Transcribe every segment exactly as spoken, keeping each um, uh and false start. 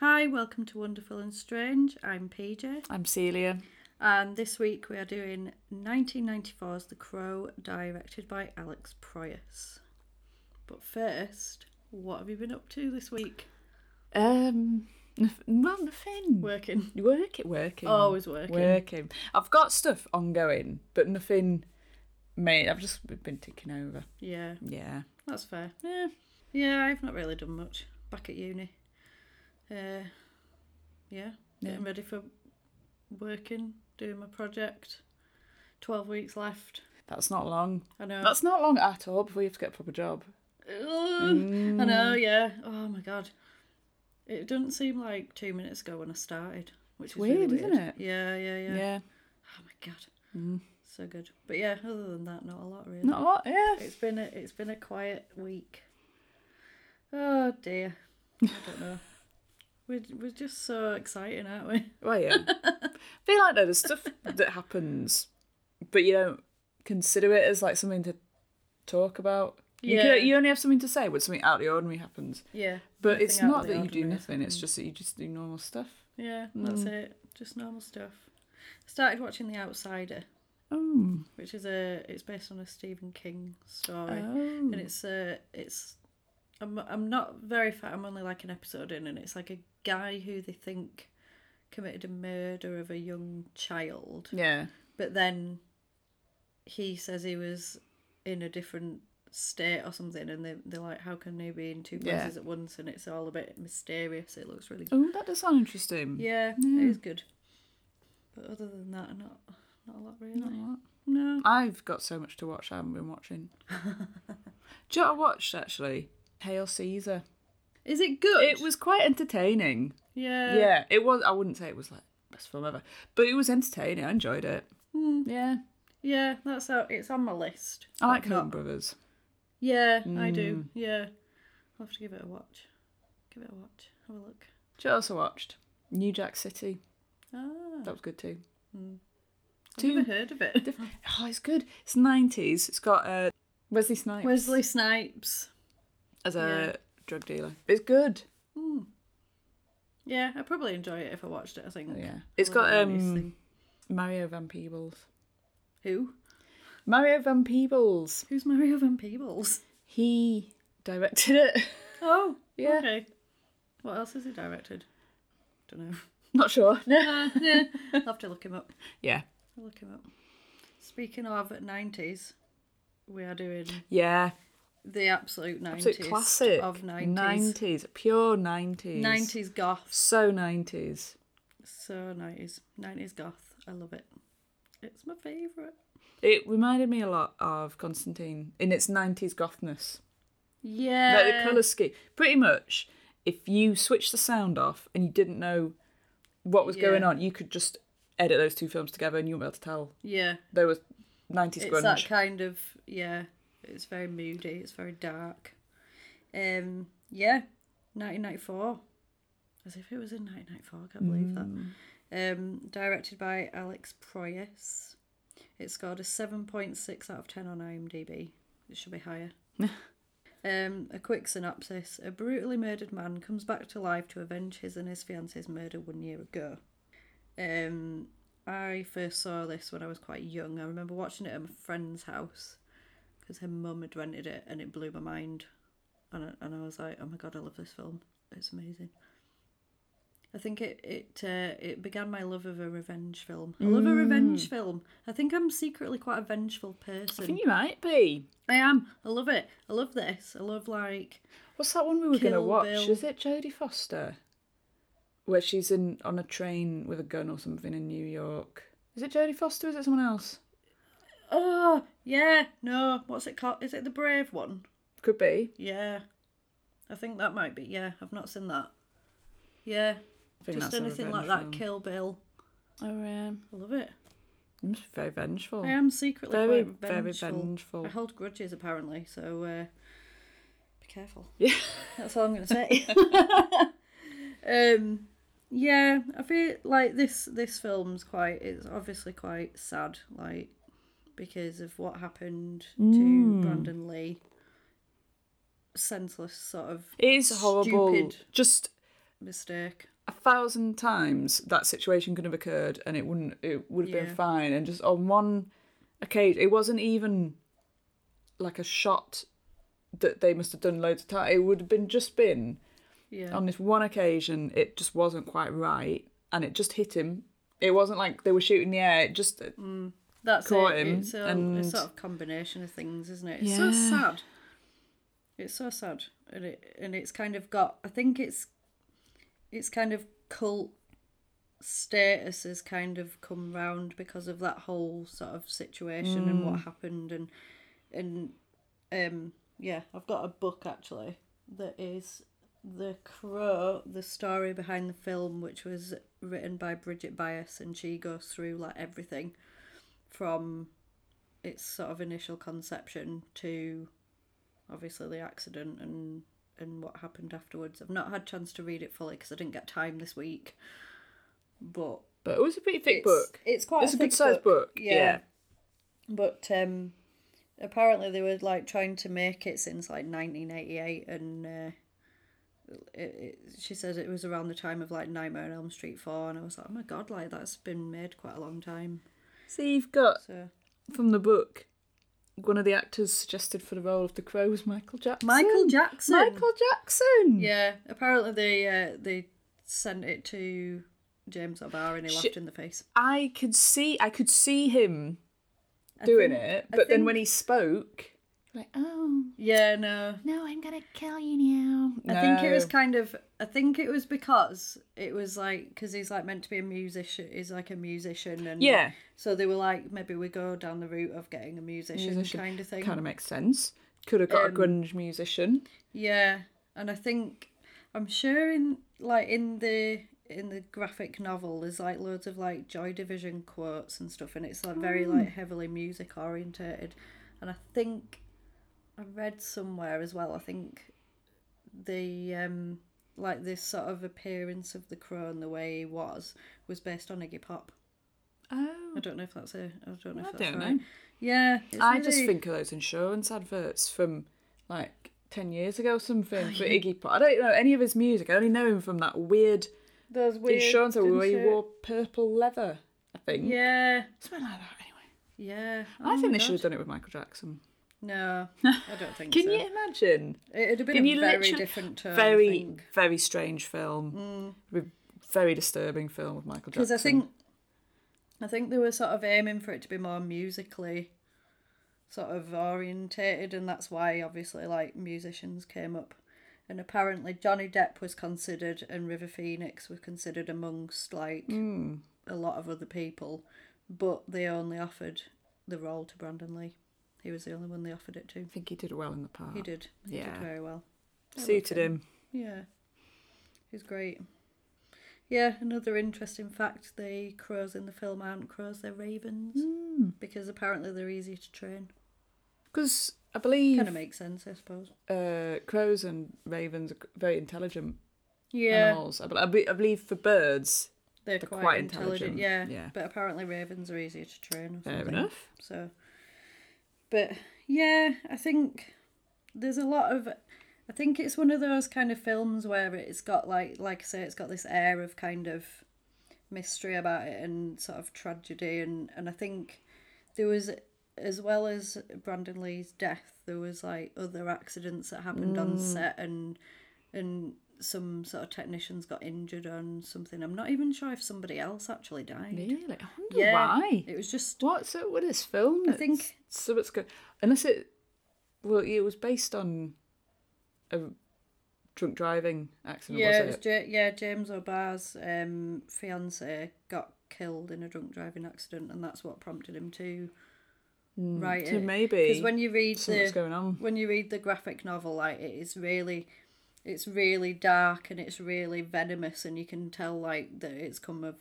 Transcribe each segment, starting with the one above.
Hi, welcome to Wonderful and Strange. I'm P J. I'm Celia. And this week we are doing nineteen ninety-four's The Crow, directed by Alex Proyas. But first, what have you been up to this week? Um, well, nothing. Working. Working, working. Always working. Working. I've got stuff ongoing, but nothing made. I've just been ticking over. Yeah. Yeah. That's fair. Yeah. Yeah, I've not really done much. Back at uni. Uh, yeah, getting yeah. ready for working, doing my project. Twelve weeks left. That's not long. I know. That's not long at all before you have to get a proper job. Mm. I know, yeah. Oh my God. It doesn't seem like two minutes ago when I started. Which it's is weird, really weird, isn't it? Yeah, yeah, yeah. Yeah. Oh my God. Mm. So good. But yeah, other than that, not a lot really. Not a lot, yeah. It's been a, it's been a quiet week. Oh dear. I don't know. We're, we're just so exciting, aren't we? Well, yeah. I feel like no, there's stuff that happens, but you don't consider it as like something to talk about. Yeah. You, can, you only have something to say when something out of the ordinary happens. Yeah. But it's not that you do nothing, it's just that you just do normal stuff. Yeah, mm. That's it. Just normal stuff. I started watching The Outsider. Oh. Which is a, it's based on a Stephen King story. Oh. And it's a, it's, I'm, I'm not very far, I'm only like an episode in, and it's like a guy who they think committed a murder of a young child. Yeah. But then he says he was in a different state or something, and they, they're like, how can they be in two places yeah. at once? And it's all a bit mysterious. It looks really good. Oh, that does sound interesting. Yeah, yeah. It is good. But other than that, not not a lot really. Not a lot. No. I've got so much to watch I haven't been watching. Do you know what I watched, actually? Hail Caesar. Is it good? It was quite entertaining. Yeah. Yeah, it was. I wouldn't say it was like best film ever, but it was entertaining. I enjoyed it. Mm. Yeah. Yeah, that's how it's on my list. I like Coen Brothers. Yeah, mm. I do. Yeah. I'll have to give it a watch. Give it a watch. Have a look. Do you also watched New Jack City? Ah. That was good too. Mm. I've never heard of it. Oh, it's good. It's nineties. It's got uh, Wesley Snipes. Wesley Snipes. As a yeah. drug dealer. It's good. Mm. Yeah, I'd probably enjoy it if I watched it, I think. Yeah. It's got um, Mario Van Peebles. Who? Mario Van Peebles. Who's Mario Van Peebles? He directed it. Oh, yeah. Okay. What else has he directed? Don't know. Not sure. No. Nah, nah. I'll have to look him up. Yeah. I'll look him up. Speaking of nineties, we are doing yeah the absolute nineties, absolute classic of nineties, nineties pure nineties, nineties goth, so nineties, so nineties, nineties goth. I love it. It's my favourite. It reminded me a lot of Constantine in its nineties gothness. Yeah, like the colour scheme. Pretty much, if you switched the sound off and you didn't know what was yeah. going on, you could just edit those two films together and you wouldn't be able to tell. Yeah, there was nineties grunge. It's that kind of yeah. It's very moody. It's very dark. Um, yeah, nineteen ninety-four. As if it was in nineteen ninety-four. I can't believe mm. that. Um, directed by Alex Proyas. It scored a seven point six out of ten on IMDb. It should be higher. um, a quick synopsis. A brutally murdered man comes back to life to avenge his and his fiance's murder one year ago. Um, I first saw this when I was quite young. I remember watching it at my friend's house. Because her mum had rented it and it blew my mind. And I, and I was like, oh my God, I love this film. It's amazing. I think it it uh, it began my love of a revenge film. I love mm. a revenge film. I think I'm secretly quite a vengeful person. I think you might be. I am. I love it. I love this. I love like... What's that one we were going to watch? Bill. Is it Jodie Foster? Where she's in on a train with a gun or something in New York. Is it Jodie Foster or is it someone else? Oh, yeah, no, what's it called? Is it The Brave One? Could be. Yeah. I think that might be, yeah, I've not seen that. Yeah, just anything like that, Kill Bill. Oh, yeah. I love it. I'm just very vengeful. I am secretly very, quite vengeful. Very vengeful. I hold grudges, apparently, so uh, be careful. Yeah. That's all I'm going to say. um, yeah, I feel like this, this film's quite, it's obviously quite sad, like, because of what happened to mm. Brandon Lee. Senseless sort of it is horrible. Stupid just mistake. A thousand times that situation could have occurred and it wouldn't it would have yeah. been fine. And just on one occasion it wasn't even like a shot that they must have done loads of times. It would have been just been yeah. on this one occasion it just wasn't quite right and it just hit him. It wasn't like they were shooting the air, it just mm. That's Caught it. Him it's a, and... a sort of combination of things, isn't it? It's yeah. so sad. It's so sad, and it and it's kind of got. I think it's, it's kind of cult status has kind of come round because of that whole sort of situation mm. and what happened, and and um yeah, I've got a book actually that is The Crow, the story behind the film, which was written by Bridget Baiss, and she goes through like everything. From its sort of initial conception to obviously the accident and, and what happened afterwards. I've not had a chance to read it fully because I didn't get time this week. But but it was a pretty thick it's, book. It's quite it's a, a good sized book. book. Yeah. yeah. But um, apparently they were like trying to make it since like nineteen eighty-eight, and uh, it, it, she says it was around the time of like Nightmare on Elm Street four, and I was like, oh my God, like that's been made quite a long time. So you've got, so, from the book, one of the actors suggested for the role of the Crow was Michael Jackson. Michael Jackson. Michael Jackson. Yeah, apparently they uh, they sent it to James O'Barr and he laughed she, in the face. I could see, I could see him I doing think, it, but I then think, when he spoke, like, oh, yeah, no, no, I'm gonna kill you now. No. I think it was kind of, I think it was because it was like, because he's like meant to be a musician, he's like a musician, and yeah. So they were like, maybe we go down the route of getting a musician, musician. kind of thing. Kind of makes sense. Could have got um, a grunge musician. Yeah, and I think I'm sure in like in the in the graphic novel there's like loads of like Joy Division quotes and stuff, and it's like very mm. like heavily music orientated, and I think I read somewhere as well. I think the um like this sort of appearance of the Crow and the way he was was based on Iggy Pop. Oh, I don't know if that's a. I don't know if I that's don't right. Know. Yeah, I really... just think of those insurance adverts from like ten years ago or something oh, for yeah. Iggy Pop. I don't know any of his music. I only know him from that weird. Those weird insurance ad where he wore purple leather. I think. Yeah. Something like that. Anyway. Yeah. Oh, I think they God. should have done it with Michael Jackson. No, I don't think Can so. Can you imagine? It'd have been Can a very different tone. Very, very strange film. Mm. Very disturbing film with Michael Jackson. Because I think I think they were sort of aiming for it to be more musically sort of orientated, and that's why obviously like musicians came up. And apparently Johnny Depp was considered, and River Phoenix were considered amongst like mm. a lot of other people, but they only offered the role to Brandon Lee. He was the only one they offered it to. I think he did well in the part. He did. He yeah. did very well. I Suited him. him. Yeah. He was great. Yeah, another interesting fact, the crows in the film aren't crows, they're ravens, mm. because apparently they're easier to train. Because I believe... Kind of makes sense, I suppose. Uh, crows and ravens are very intelligent yeah. animals. I believe for birds, they're, they're quite, quite intelligent. intelligent yeah. yeah, but apparently ravens are easier to train. Or Fair enough. So, but, yeah, I think there's a lot of... I think it's one of those kind of films where it's got, like like I say, it's got this air of kind of mystery about it and sort of tragedy. And, and I think there was, as well as Brandon Lee's death, there was, like, other accidents that happened mm. on set, and and some sort of technicians got injured on something. I'm not even sure if somebody else actually died. Really? I wonder yeah, why. It was just... What's up with this film? I think... So it's good. Unless it... Well, it was based on... a drunk driving accident, yeah, was it? it was J- yeah, James O'Barr's um, fiancée got killed in a drunk driving accident, and that's what prompted him to mm, write to it. Maybe because when you read the going on. when you read the graphic novel, like it is really, it's really dark and it's really venomous, and you can tell like that it's come of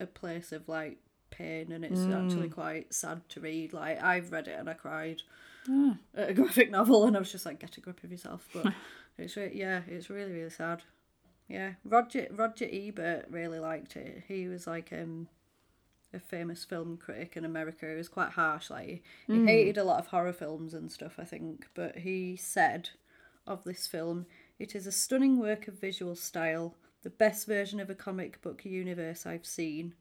a place of like pain, and it's mm. actually quite sad to read. Like I've read it and I cried. Ah. A graphic novel, and I was just like, get a grip of yourself. But it's re- yeah, it's really really sad. Yeah, Roger Roger Ebert really liked it. He was like um, a famous film critic in America. He was quite harsh. Like he mm. hated a lot of horror films and stuff, I think. But he said of this film, it is a stunning work of visual style, the best version of a comic book universe I've seen.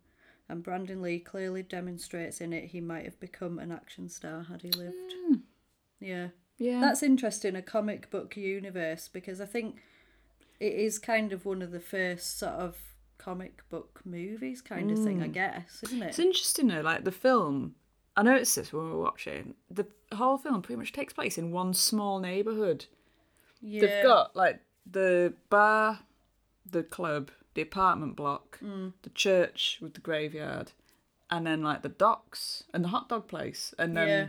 And Brandon Lee clearly demonstrates in it he might have become an action star had he lived. Mm. Yeah. Yeah. That's interesting, a comic book universe, because I think it is kind of one of the first sort of comic book movies kind of mm. thing, I guess, isn't it? It's interesting though, like the film, I noticed this when we were watching, the whole film pretty much takes place in one small neighbourhood. Yeah. They've got like the bar, the club, the apartment block, mm. the church with the graveyard, and then like the docks and the hot dog place, and then yeah.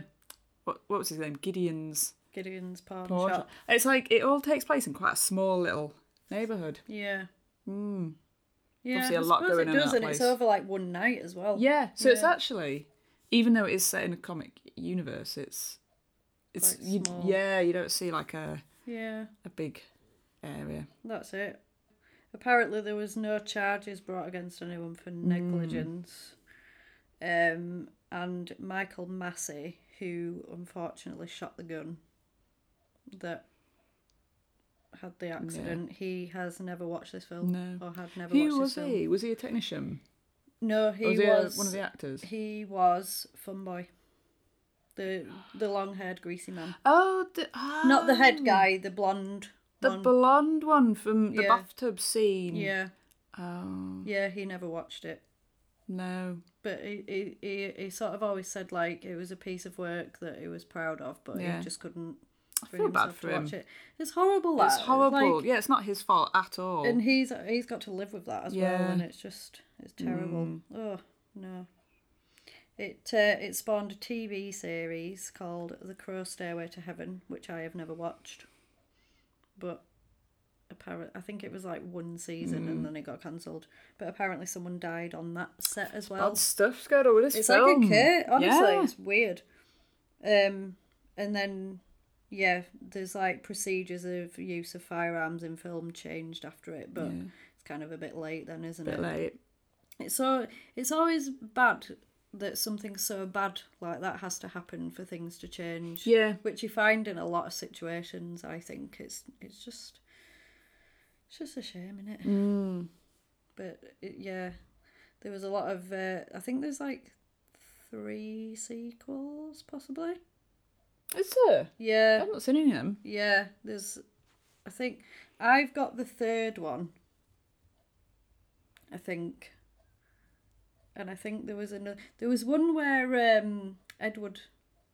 what what was his name? Gideon's Gideon's pawn shop. shop. It's like it all takes place in quite a small little neighbourhood. Yeah. Mm. Yeah. Obviously, a I lot going it in does, that and place. It's over like one night as well. Yeah. So yeah. it's actually, even though it is set in a comic universe, it's it's you, yeah you don't see like a yeah a big area. That's it. Apparently there was no charges brought against anyone for negligence. Mm. Um, and Michael Massey, who unfortunately shot the gun that had the accident, yeah. he has never watched this film no. or had never who watched this film. Who was he? Was he a technician? No, he was... He was a, one of the actors? He was Funboy. The, the long-haired greasy man. Oh, the, oh. Not the head guy, the blonde... The blonde one from the yeah. bathtub scene. Yeah. Oh. Yeah, he never watched it. No. But he, he he he sort of always said like it was a piece of work that he was proud of, but yeah. he just couldn't bring I feel himself bad for to him. watch it. It's horrible. That. It's horrible. Like, yeah, it's not his fault at all. And he's he's got to live with that as yeah. well, and it's just it's terrible. Mm. Oh no. It uh, it spawned a T V series called The Crow Stairway to Heaven, which I have never watched. But apparently, I think it was like one season mm. and then it got cancelled. But apparently someone died on that set as well. Bad stuff's going on with this it's film. It's like a kit, honestly. Yeah. It's weird. Um, and then, yeah, there's like procedures of use of firearms in film changed after it. But yeah. it's kind of a bit late then, isn't bit it? A bit late. It's, so, it's always bad that something so bad like that has to happen for things to change. Yeah. Which you find in a lot of situations, I think. It's it's just it's just a shame, isn't it? Mm. But, it, yeah, there was a lot of... Uh, I think there's, like, three sequels, possibly. Is there? Yeah. I've not seen any of them. Yeah, there's... I think... I've got the third one, I think... and I think there was another. There was one where um, Edward,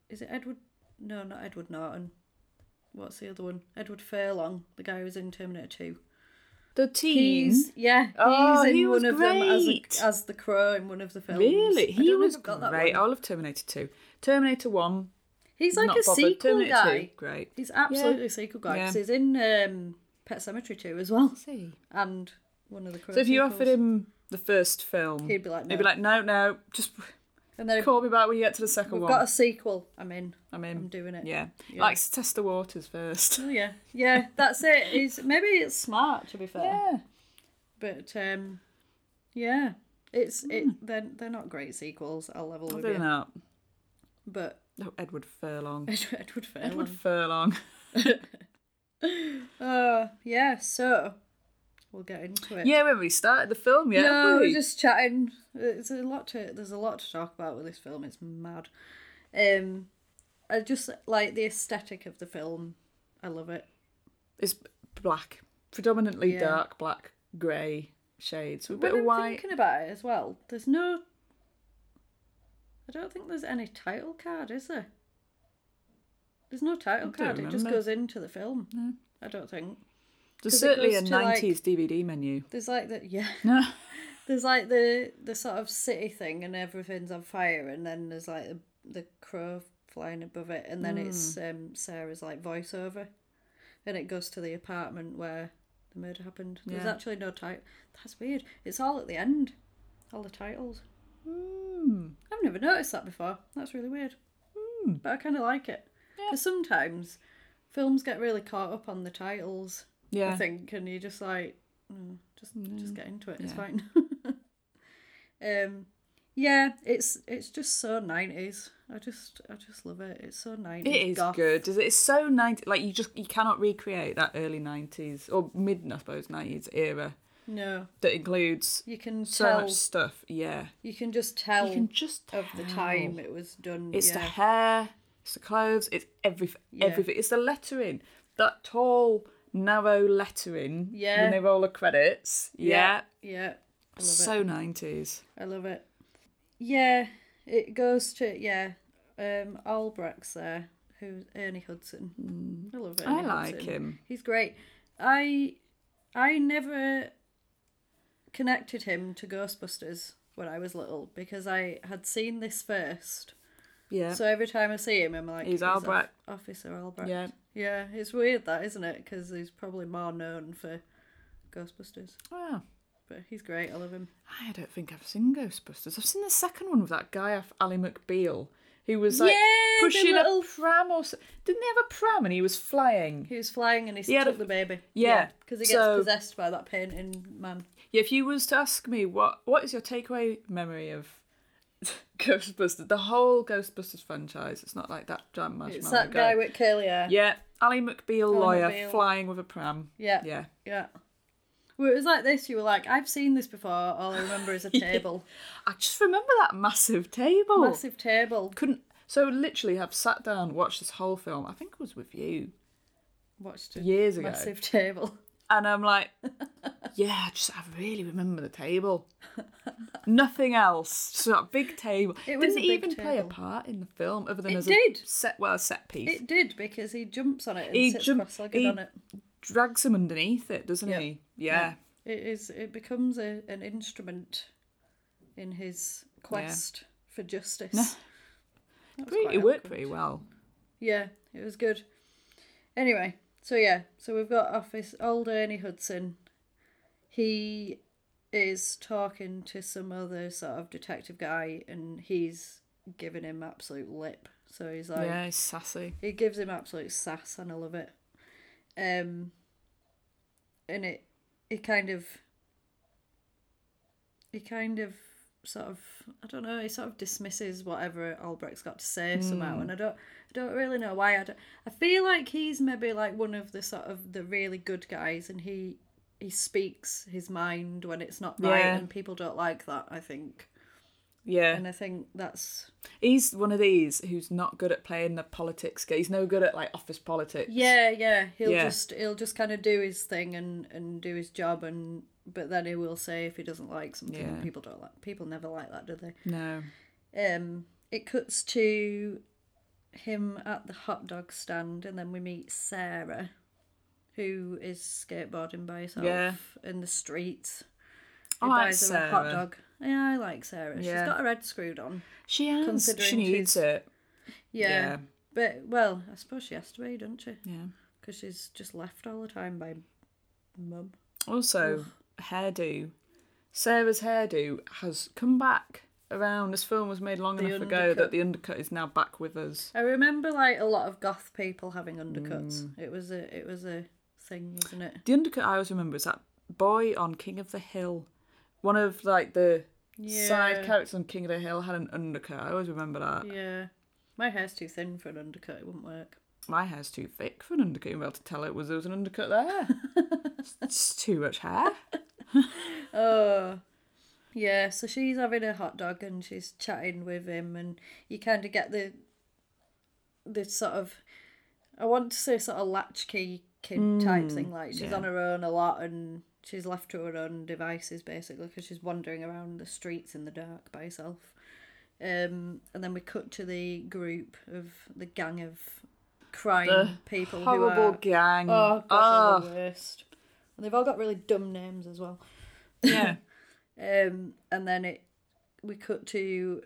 is it Edward? No, not Edward Norton. What's the other one? Edward Furlong, the guy who was in Terminator two. The teen? He's, yeah, he's oh, in he one of great. them as, a, as the crow in one of the films. Really? He was got great. I love Terminator two. Terminator one. He's like a bothered. sequel Terminator guy. two, great. He's absolutely yeah. a sequel guy because yeah. he's in um, Pet Sematary two as well. See. And one of the crow So if you sequels. offered him the first film, he'd be like, no. He'd be like, no, no, just... And then call me back when you get to the second we've one. We've got a sequel. I'm in. I'm in. I'm doing it. Yeah. yeah. Like to test the waters first. Oh, yeah. Yeah, that's it. It's, maybe it's smart, to be fair. Yeah. But, um, yeah. It's, mm. it, they're, they're not great sequels. I'll level with you. They're not. But. Oh, Edward Furlong. Edward Furlong. Edward Furlong. uh, yeah, so. We'll get into it. Yeah, we haven't really started the film yet. No, we? we're just chatting. It's a lot to. There's a lot to talk about with this film. It's mad. Um, I just like the aesthetic of the film. I love it. It's black, predominantly yeah. dark black, grey shades with a bit of white. I'm thinking about it as well. There's no. I don't think there's any title card, is there? There's no title card. Remember. It just goes into the film. No. I don't think. There's certainly a nineties like, D V D menu. There's like the yeah. No. There's like the the sort of city thing and everything's on fire, and then there's like the, the crow flying above it, and then mm. it's um, Sarah's like voiceover, and it goes to the apartment where the murder happened. There's yeah. actually no title. That's weird. It's all at the end. All the titles. Mm. I've never noticed that before. That's really weird. Mm. But I kind of like it. Yeah. 'Cause sometimes films get really caught up on the titles. Yeah. I think, and you just like, mm, just mm. just get into it. It's yeah. fine. um, yeah, it's it's just so nineties. I just I just love it. It's so nineties. It is goth. good. It's so nineties. Like you just you cannot recreate that early nineties or mid, I suppose, nineties era. No. That includes you can so tell, much stuff. Yeah. You can just tell. You can just tell. Of the time it was done. It's yeah. the hair. It's the clothes. It's everything. Yeah. Everything. It's the lettering. That tall. Narrow lettering yeah. when they roll the credits. Yeah. Yeah. yeah. So it. nineties. I love it. Yeah. It goes to, yeah, um, Albrecht's there, who's Ernie Hudson. Mm. I love Ernie I like Hudson. him. He's great. I I never connected him to Ghostbusters when I was little because I had seen this first. Yeah. So every time I see him, I'm like, he's, he's Albrecht. Officer Albrecht. Yeah. Yeah, it's weird that, isn't it? Because he's probably more known for Ghostbusters. Oh. But he's great, I love him. I don't think I've seen Ghostbusters. I've seen the second one with that guy off Ali McBeal, who was like yeah, pushing little... a pram or something. Didn't they have a pram and he was flying? He was flying and he, he took a... the baby. Yeah. Because yeah, he gets so... possessed by that painting man. Yeah, if you was to ask me, what what is your takeaway memory of Ghostbusters, the whole Ghostbusters franchise. It's not like that giant marshmallow. It's that guy, guy with curly hair. Yeah, Ali McBeal, Ali lawyer, McBeal. flying with a pram. Yeah, yeah, yeah. Well, it was like this. You were like, I've seen this before. All I remember is a table. yeah. I just remember that massive table. Massive table. Couldn't. So literally, have sat down, watched this whole film. I think it was with you. Watched it years ago. Massive table. And I'm like, yeah, I just I really remember the table. Nothing else. Just that big table. It didn't even table. play a part in the film other than it as did. a set well a set piece. It did because he jumps on it and he sits jump, cross-legged he on it. Drags him underneath it, doesn't yep. he? Yeah. yeah. It is it becomes a, an instrument in his quest yeah. for justice. Pretty, it worked pretty well. Yeah, it was good. Anyway. So yeah, so we've got office old Ernie Hudson. He is talking to some other sort of detective guy, and he's giving him absolute lip. So he's like, yeah, he's sassy. He gives him absolute sass, and I love it. Um, and it, it kind of, he kind of sort of, I don't know, he sort of dismisses whatever Albrecht's got to say mm. somehow, and I don't. I don't really know why. I, don't, I feel like he's maybe like one of the sort of the really good guys, and he he speaks his mind when it's not right, yeah. and people don't like that, I think. Yeah. And I think that's... He's one of these who's not good at playing the politics. He's no good at, like, office politics. Yeah, yeah. He'll yeah. just he'll just kind of do his thing and, and do his job, and but then he will say if he doesn't like something. Yeah. People don't like... People never like that, do they? No. Um. It cuts to him at the hot dog stand, and then we meet Sarah, who is skateboarding by herself yeah. in the streets. Who oh, buys her a hot dog. Yeah, I like Sarah. Yeah. She's got her head screwed on. She has. She needs she's... it. Yeah. yeah. But, well, I suppose she has to be, doesn't she? Yeah. Because she's just left all the time by mum. Also, Ugh. hairdo. Sarah's hairdo has come back around. This film was made long the enough undercut. ago that the undercut is now back with us. I remember, like, a lot of goth people having undercuts. Mm. It was a, it was a thing, wasn't it? The undercut I always remember is that boy on King of the Hill. One of, like, the yeah. side characters on King of the Hill had an undercut. I always remember that. Yeah. My hair's too thin for an undercut. It wouldn't work. My hair's too thick for an undercut. You were able to tell it was there was an undercut there. It's too much hair. Oh. Yeah, so she's having a hot dog and she's chatting with him, and you kind of get the, the sort of, I want to say sort of latchkey kid mm, type thing. Like, she's yeah. on her own a lot, and... She's left to her own devices, basically, because she's wandering around the streets in the dark by herself. Um, and then we cut to the group of the gang of crime the people who are... horrible gang. Oh, God, oh. They're the worst. And they've all got really dumb names as well. Yeah. um, and then it we cut to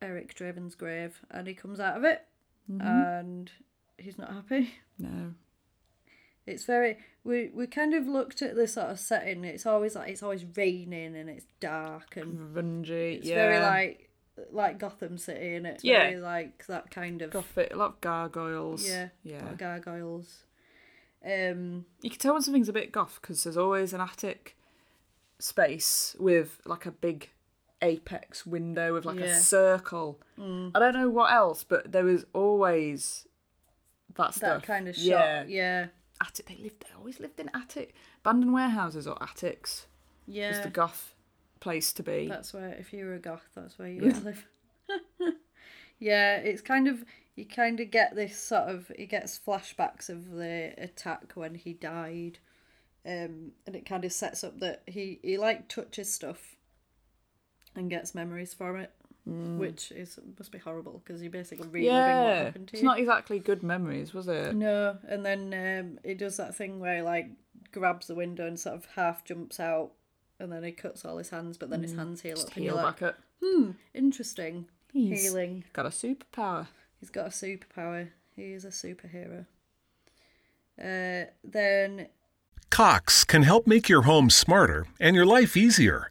Eric Draven's grave, and he comes out of it, mm-hmm. and he's not happy. No. It's very... We we kind of looked at the sort of setting. It's always like it's always raining and it's dark and grungy. It's yeah. very like like Gotham City, and it's yeah. very like that kind of Gothic. A lot of gargoyles. Yeah, yeah, a lot of gargoyles. Um, you can tell when something's a bit goth because there's always an attic space with like a big apex window with like yeah. a circle. Mm. I don't know what else, but there is always that stuff. That kind of shot. Yeah. yeah. Attic. They lived. They always lived in attic, abandoned warehouses or attics. Yeah, it's the goth place to be. That's where, if you were a goth, that's where you yeah. would live. Yeah, it's kind of you kind of get this sort of. He gets flashbacks of the attack when he died, um, and it kind of sets up that he he like touches stuff, and gets memories from it, mm. which is must be horrible because you're basically reliving yeah. what happened to you. It's not exactly good memories, was it? No, and then um, he does that thing where he like grabs the window and sort of half jumps out, and then he cuts all his hands, but then mm. his hands heal Just up. Heal and back like, up. Hmm, interesting. He's healing. Got a superpower. He's got a superpower. He is a superhero. Uh, then. Cox can help make your home smarter and your life easier.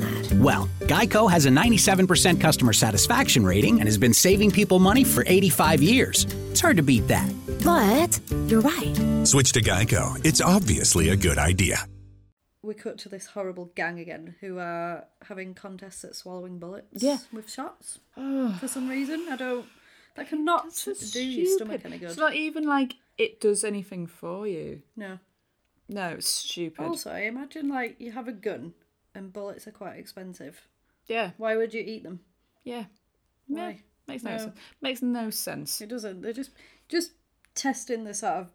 that. Well, Geico has a ninety-seven percent customer satisfaction rating and has been saving people money for eighty-five years. It's hard to beat that. But you're right. Switch to Geico. It's obviously a good idea. we cut to this horrible gang again who are having contests at swallowing bullets yeah. with shots oh. for some reason. I don't... That cannot so do your stomach any good. It's not even like it does anything for you. No. No, it's stupid. Also, I imagine like you have a gun and bullets are quite expensive. Yeah. Why would you eat them? Yeah. Why? Yeah. Makes no, no sense. Makes no sense. It doesn't. They're just just testing the sort of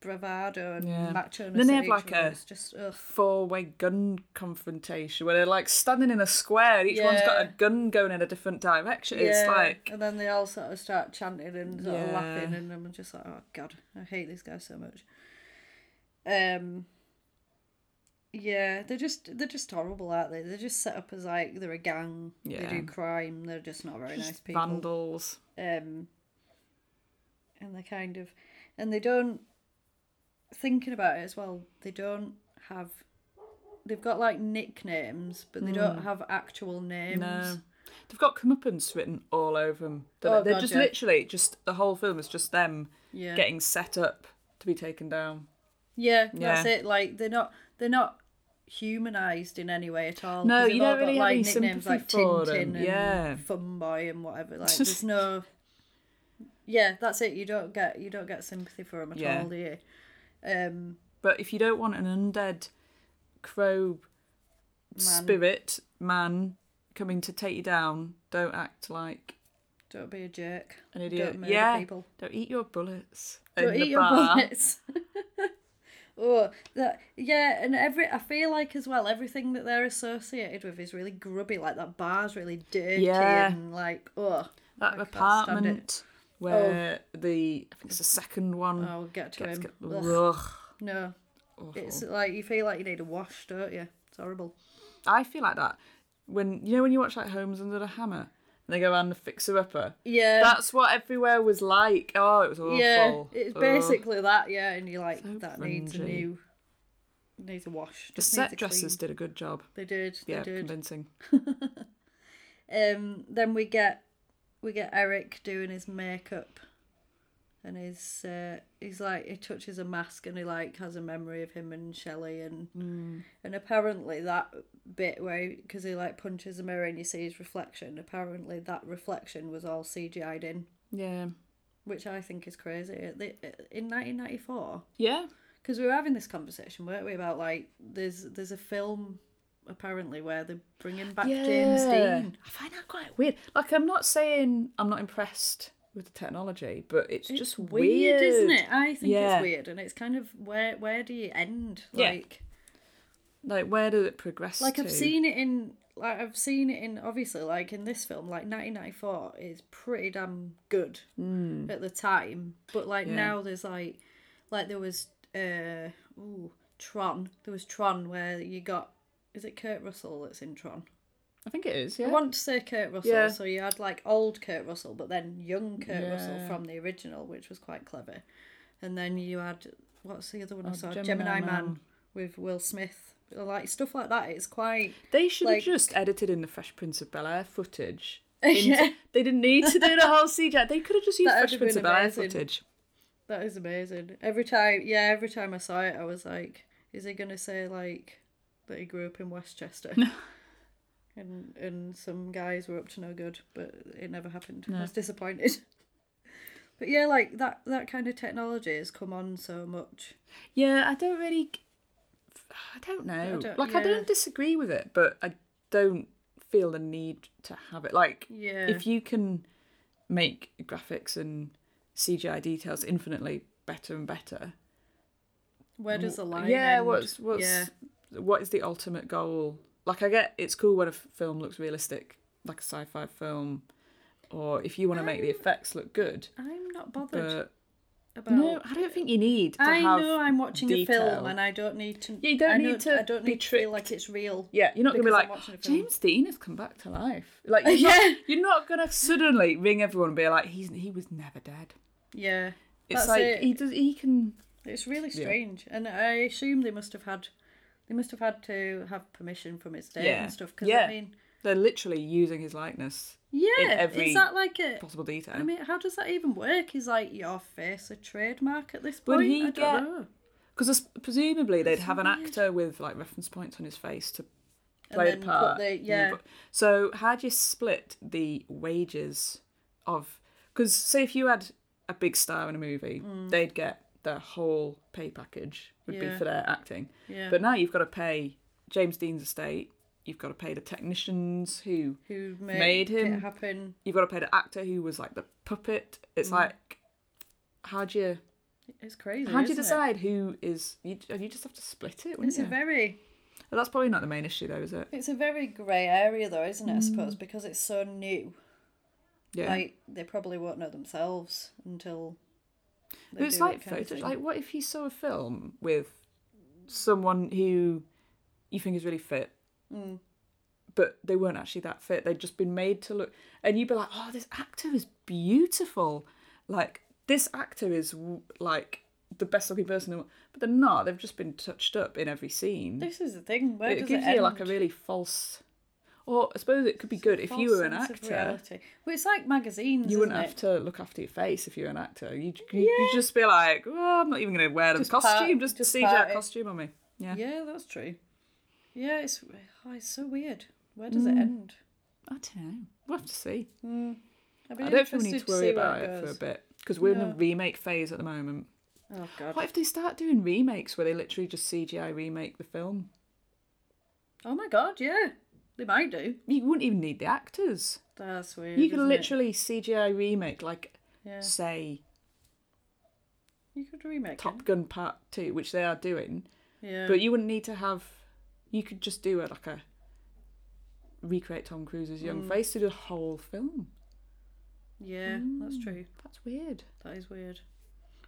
bravado and yeah. macho. Then they have like a just, four-way gun confrontation where they're like standing in a square. Each yeah. one's got a gun going in a different direction. Yeah. It's like, and then they all sort of start chanting and sort yeah. of laughing, and I'm just like, oh god, I hate these guys so much. Um. Yeah, they're just they're just horrible, aren't they? They're just set up as like they're a gang. Yeah. They do crime. They're just not very just nice people. Vandals. Um. And they kind of, and they don't. Thinking about it as well, they don't have. They've got like nicknames, but they mm. don't have actual names. No. They've got comeuppance written all over them. Oh, they? They're God, just yeah. literally just the whole film is just them yeah. getting set up to be taken down. Yeah, yeah, that's it. Like they're not they're not humanised in any way at all. No, you don't really got, have like, any nicknames like Tintin them. And yeah. Funboy and whatever. Like there's no. Yeah, that's it. You don't get you don't get sympathy for them at yeah. all, do you? Um, but if you don't want an undead crow man. spirit man coming to take you down, don't act like don't be a jerk, an idiot. Don't murder yeah, people. Don't eat your bullets. Don't eat your bar. bullets. Oh, that yeah, and every I feel like as well, everything that they're associated with is really grubby. Like that bar's really dirty yeah. and like oh, that I apartment. Where oh. the I think it's the second one. Oh, we'll get to him. Get, ugh. Ugh. No, awful. It's like you feel like you need a wash, don't you? It's horrible. I feel like that when you know when you watch like Homes Under the Hammer and they go around the fixer upper. Yeah, that's what everywhere was like. Oh, it was awful. Yeah, it's basically ugh. that. Yeah, and you're like so that fringy. needs a new needs a wash. Just the set dressers did a good job. They did. They yeah, did. Convincing. um. Then we get. We get Eric doing his makeup, and his uh, he's like he touches a mask, and he like has a memory of him and Shelley, and mm. and apparently that bit where because he, he like punches a mirror and you see his reflection. Apparently that reflection was all C G I'd in. Yeah, which I think is crazy. In nineteen ninety-four. Yeah, because we were having this conversation, weren't we, about like there's there's a film. Apparently where they're bringing back yeah. James Dean. I find that quite weird. Like, I'm not saying I'm not impressed with the technology, but it's, it's just weird. weird. Isn't it? I think yeah. it's weird, and it's kind of, where where do you end? Like, yeah. like where does it progress Like, to? I've seen it in, like, I've seen it in, obviously, like, in this film, like, nineteen ninety-four is pretty damn good mm. at the time, but, like, yeah. now there's, like, like, there was, uh, ooh, Tron. There was Tron where you got, is it Kurt Russell that's in Tron? I think it is, yeah. I want to say Kurt Russell, yeah. so you had like old Kurt Russell, but then young Kurt yeah. Russell from the original, which was quite clever. And then you had, what's the other one oh, I saw? Gemini, Gemini Man. Man with Will Smith. Like stuff like that, it's quite... They should like... have just edited in the Fresh Prince of Bel-Air footage. Into... yeah. They didn't need to do the whole C G I. They could have just used that Fresh Prince of Bel-Air footage. That is amazing. Every time, yeah, every time I saw it, I was like, is he going to say like... that he grew up in Westchester. No. And and some guys were up to no good, but it never happened. No. I was disappointed. But yeah, like, that, that kind of technology has come on so much. Yeah, I don't really... I don't know. I don't, like, yeah. I don't disagree with it, but I don't feel the need to have it. Like, yeah. if you can make graphics and C G I details infinitely better and better... Where does the line Yeah, end? what's... what's yeah. What is the ultimate goal? Like, I get it's cool when a film looks realistic, like a sci-fi film, or if you want to make I'm, the effects look good. I'm not bothered about... No, I don't think you need to I have I know I'm watching detail. a film and I don't need to... Yeah, you don't I need don't, to I don't need to feel like it's real. Yeah, you're not going to be like, James Dean has come back to life. Like, you're yeah. not, you're not going to suddenly ring everyone and be like, he's he was never dead. Yeah. It's that's like, it. he does he can... It's really strange. Yeah. And I assume they must have had... They must have had to have permission from his dad yeah. and stuff. Cause, yeah, I mean, they're literally using his likeness yeah, in every is that like a, possible detail. I mean, how does that even work? Is, like, your face a trademark at this point? Would he I get, don't know. Because presumably they'd have an actor with like reference points on his face to play and then the part. Put the, yeah. So how do you split the wages of? Because say if you had a big star in a movie, mm. they'd get their whole pay package would yeah. be for their acting. Yeah. But now you've got to pay James Dean's estate. You've got to pay the technicians who who made, made him it happen. You've got to pay the actor who was like the puppet. It's mm. like how do you? It's crazy. How do you decide it? who is? You, you just have to split it. It's you? a very. Well, that's probably not the main issue, though, is it? It's a very grey area, though, isn't it? I suppose because it's so new. Yeah. Like they probably won't know themselves until. They it's do like photos. Like, what if you saw a film with someone who you think is really fit, mm. but they weren't actually that fit. They'd just been made to look, and you'd be like, "Oh, this actor is beautiful," like. This actor is, like, the best-looking person in the world. But they're not. They've just been touched up in every scene. This is the thing. Where it does gives it you, end? like, a really false... Or I suppose it could be it's good if you were an actor. Well, it's like magazines, You wouldn't isn't have it? to look after your face if you were an actor. You'd, you'd, yeah. you'd just be like, well, I'm not even going to wear the costume. Part, just just C G I costume on me. Yeah, yeah, that's true. Yeah, it's, oh, it's so weird. Where does mm. it end? I don't know. We'll have to see. Mm. I don't think we need to worry to about it, it for a bit. Because we're yeah. in a remake phase at the moment. Oh, God. What if they start doing remakes where they literally just C G I remake the film? Oh, my God, yeah. They might do. You wouldn't even need the actors. That's weird, You could literally it? C G I remake, like, yeah. say... You could remake Top it. Gun Part two, which they are doing. Yeah. But you wouldn't need to have... You could just do, a, like, a... recreate Tom Cruise's young mm. face to do the whole film. Yeah, mm, that's true. That's weird. That is weird.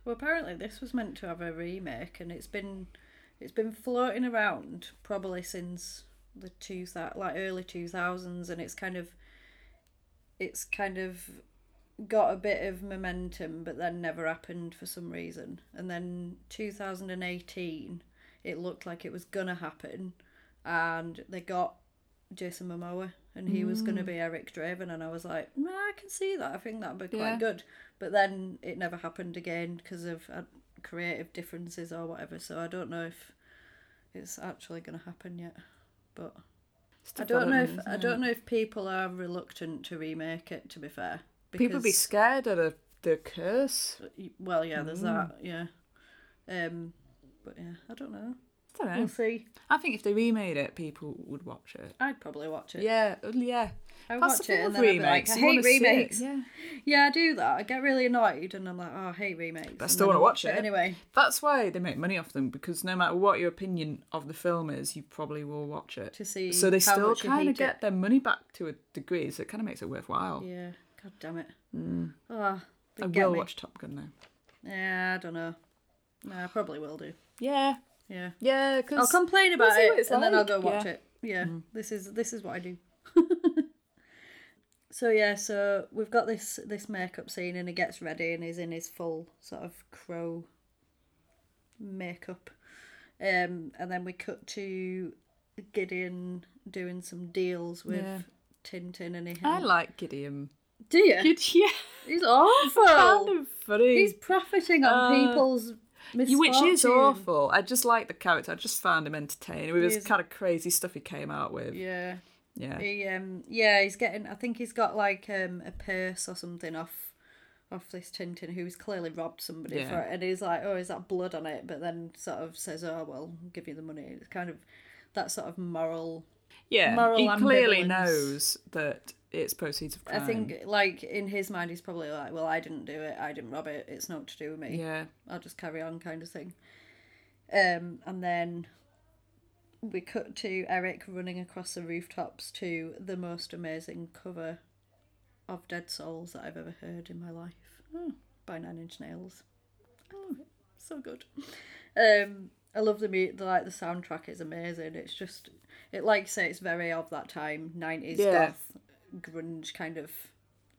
Well, apparently this was meant to have a remake, and it's been, it's been floating around probably since the two that like early two thousands, and it's kind of, it's kind of, got a bit of momentum, but then never happened for some reason. And then two thousand and eighteen, it looked like it was gonna happen, and they got Jason Momoa. And he was going to be Eric Draven, and I was like, nah, I can see that. I think that would be quite yeah. good. But then it never happened again because of uh, creative differences or whatever. So I don't know if it's actually going to happen yet. But I don't know if I don't know if people are reluctant to remake it. To be fair, people be scared of the, the curse. Well, yeah, there's mm. that. Yeah, um, but yeah, I don't know. I don't know. We'll see. I think if they remade it, people would watch it. I'd probably watch it. Yeah, yeah. I'd That's watch it and then I'd be like, I hate remakes. Yeah. yeah, I do that. I get really annoyed and I'm like, oh, I hate remakes. But I still want to watch, watch it. it. Anyway. That's why they make money off them, because no matter what your opinion of the film is, you probably will watch it. To see So they how still kind of get it. their money back to a degree, so it kind of makes it worthwhile. Yeah, God damn it. Mm. Oh, I will me. watch Top Gun now. Yeah, I don't know. No, I probably will do. Yeah. Yeah, yeah. Cause I'll complain about it, and like. then I'll go watch yeah. it. Yeah, mm. this is this is what I do. So yeah, so we've got this this makeup scene, and he gets ready, and he's in his full sort of crow makeup, um, and then we cut to Gideon doing some deals with yeah. Tintin, and he. I like Gideon. Do you? Gideon. Yeah. He's awful. Kind of funny. He's profiting on uh, people's. Misfortune. Which is awful. I just like the character. I just found him entertaining. It was kind of crazy stuff he came out with. Yeah, yeah. He, um, yeah, he's getting. I think he's got like um, a purse or something off, off this Tintin who's clearly robbed somebody yeah. for it. And he's like, "Oh, is that blood on it?" But then sort of says, "Oh, well, I'll give you the money." It's kind of that sort of moral. Yeah, moral he clearly ambivalence. knows that. It's proceeds of crime. I think, like, in his mind, he's probably like, well, I didn't do it, I didn't rob it, it's not to do with me. Yeah. I'll just carry on kind of thing. Um, and then we cut to Eric running across the rooftops to the most amazing cover of Dead Souls that I've ever heard in my life. Oh, by Nine Inch Nails. I love it. So good. Um, I love the music, like, the soundtrack is amazing. It's just, it like I say, it's very of that time, nineties yeah. goth. Grunge kind of,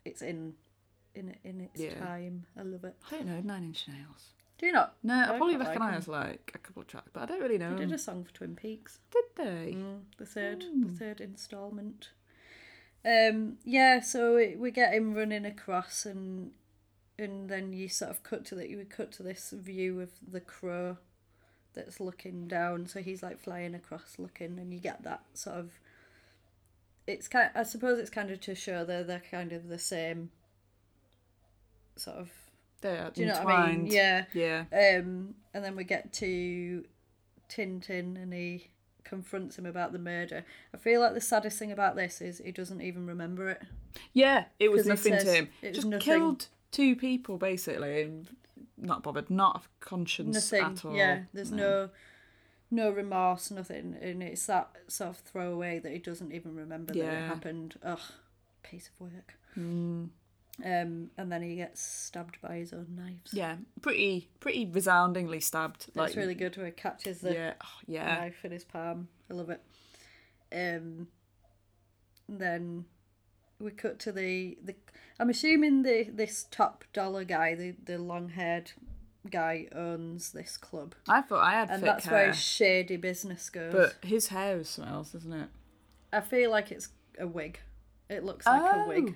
it's in, in in its yeah. time. I love it. I don't know Nine Inch Nails. Do you not? No, I, I probably recognise like, like a couple of tracks, but I don't really know. They did a song for Twin Peaks. Did they? Mm, the third, mm. the third instalment. Um, yeah. So it, we get him running across, and and then you sort of cut to that. You would cut to this view of the crow, that's looking down, so he's like flying across looking, and you get that sort of, it's kind of, I suppose it's kind of to show they're, they're kind of the same sort of, they're do you entwined. Know what I mean? Yeah. Yeah. Um, and then we get to Tintin, and he confronts him about the murder. I feel like the saddest thing about this is he doesn't even remember it. Yeah, it was nothing says, to him. It just nothing. Killed two people basically, and not bothered, not a conscience nothing. At all. Yeah, there's no. no no remorse, nothing, and it's that sort of throwaway that he doesn't even remember yeah. that it happened. Ugh, piece of work. Mm. Um, and then he gets stabbed by his own knives. Yeah, pretty pretty resoundingly stabbed. That's like, really good where he catches the yeah, oh, yeah. knife in his palm. I love it. Um, then we cut to the... the I'm assuming the this top dollar guy, the, the long-haired guy, owns this club. I thought I had and thick hair. And that's where his shady business goes. But his hair smells, doesn't it? I feel like it's a wig. It looks like oh. a wig.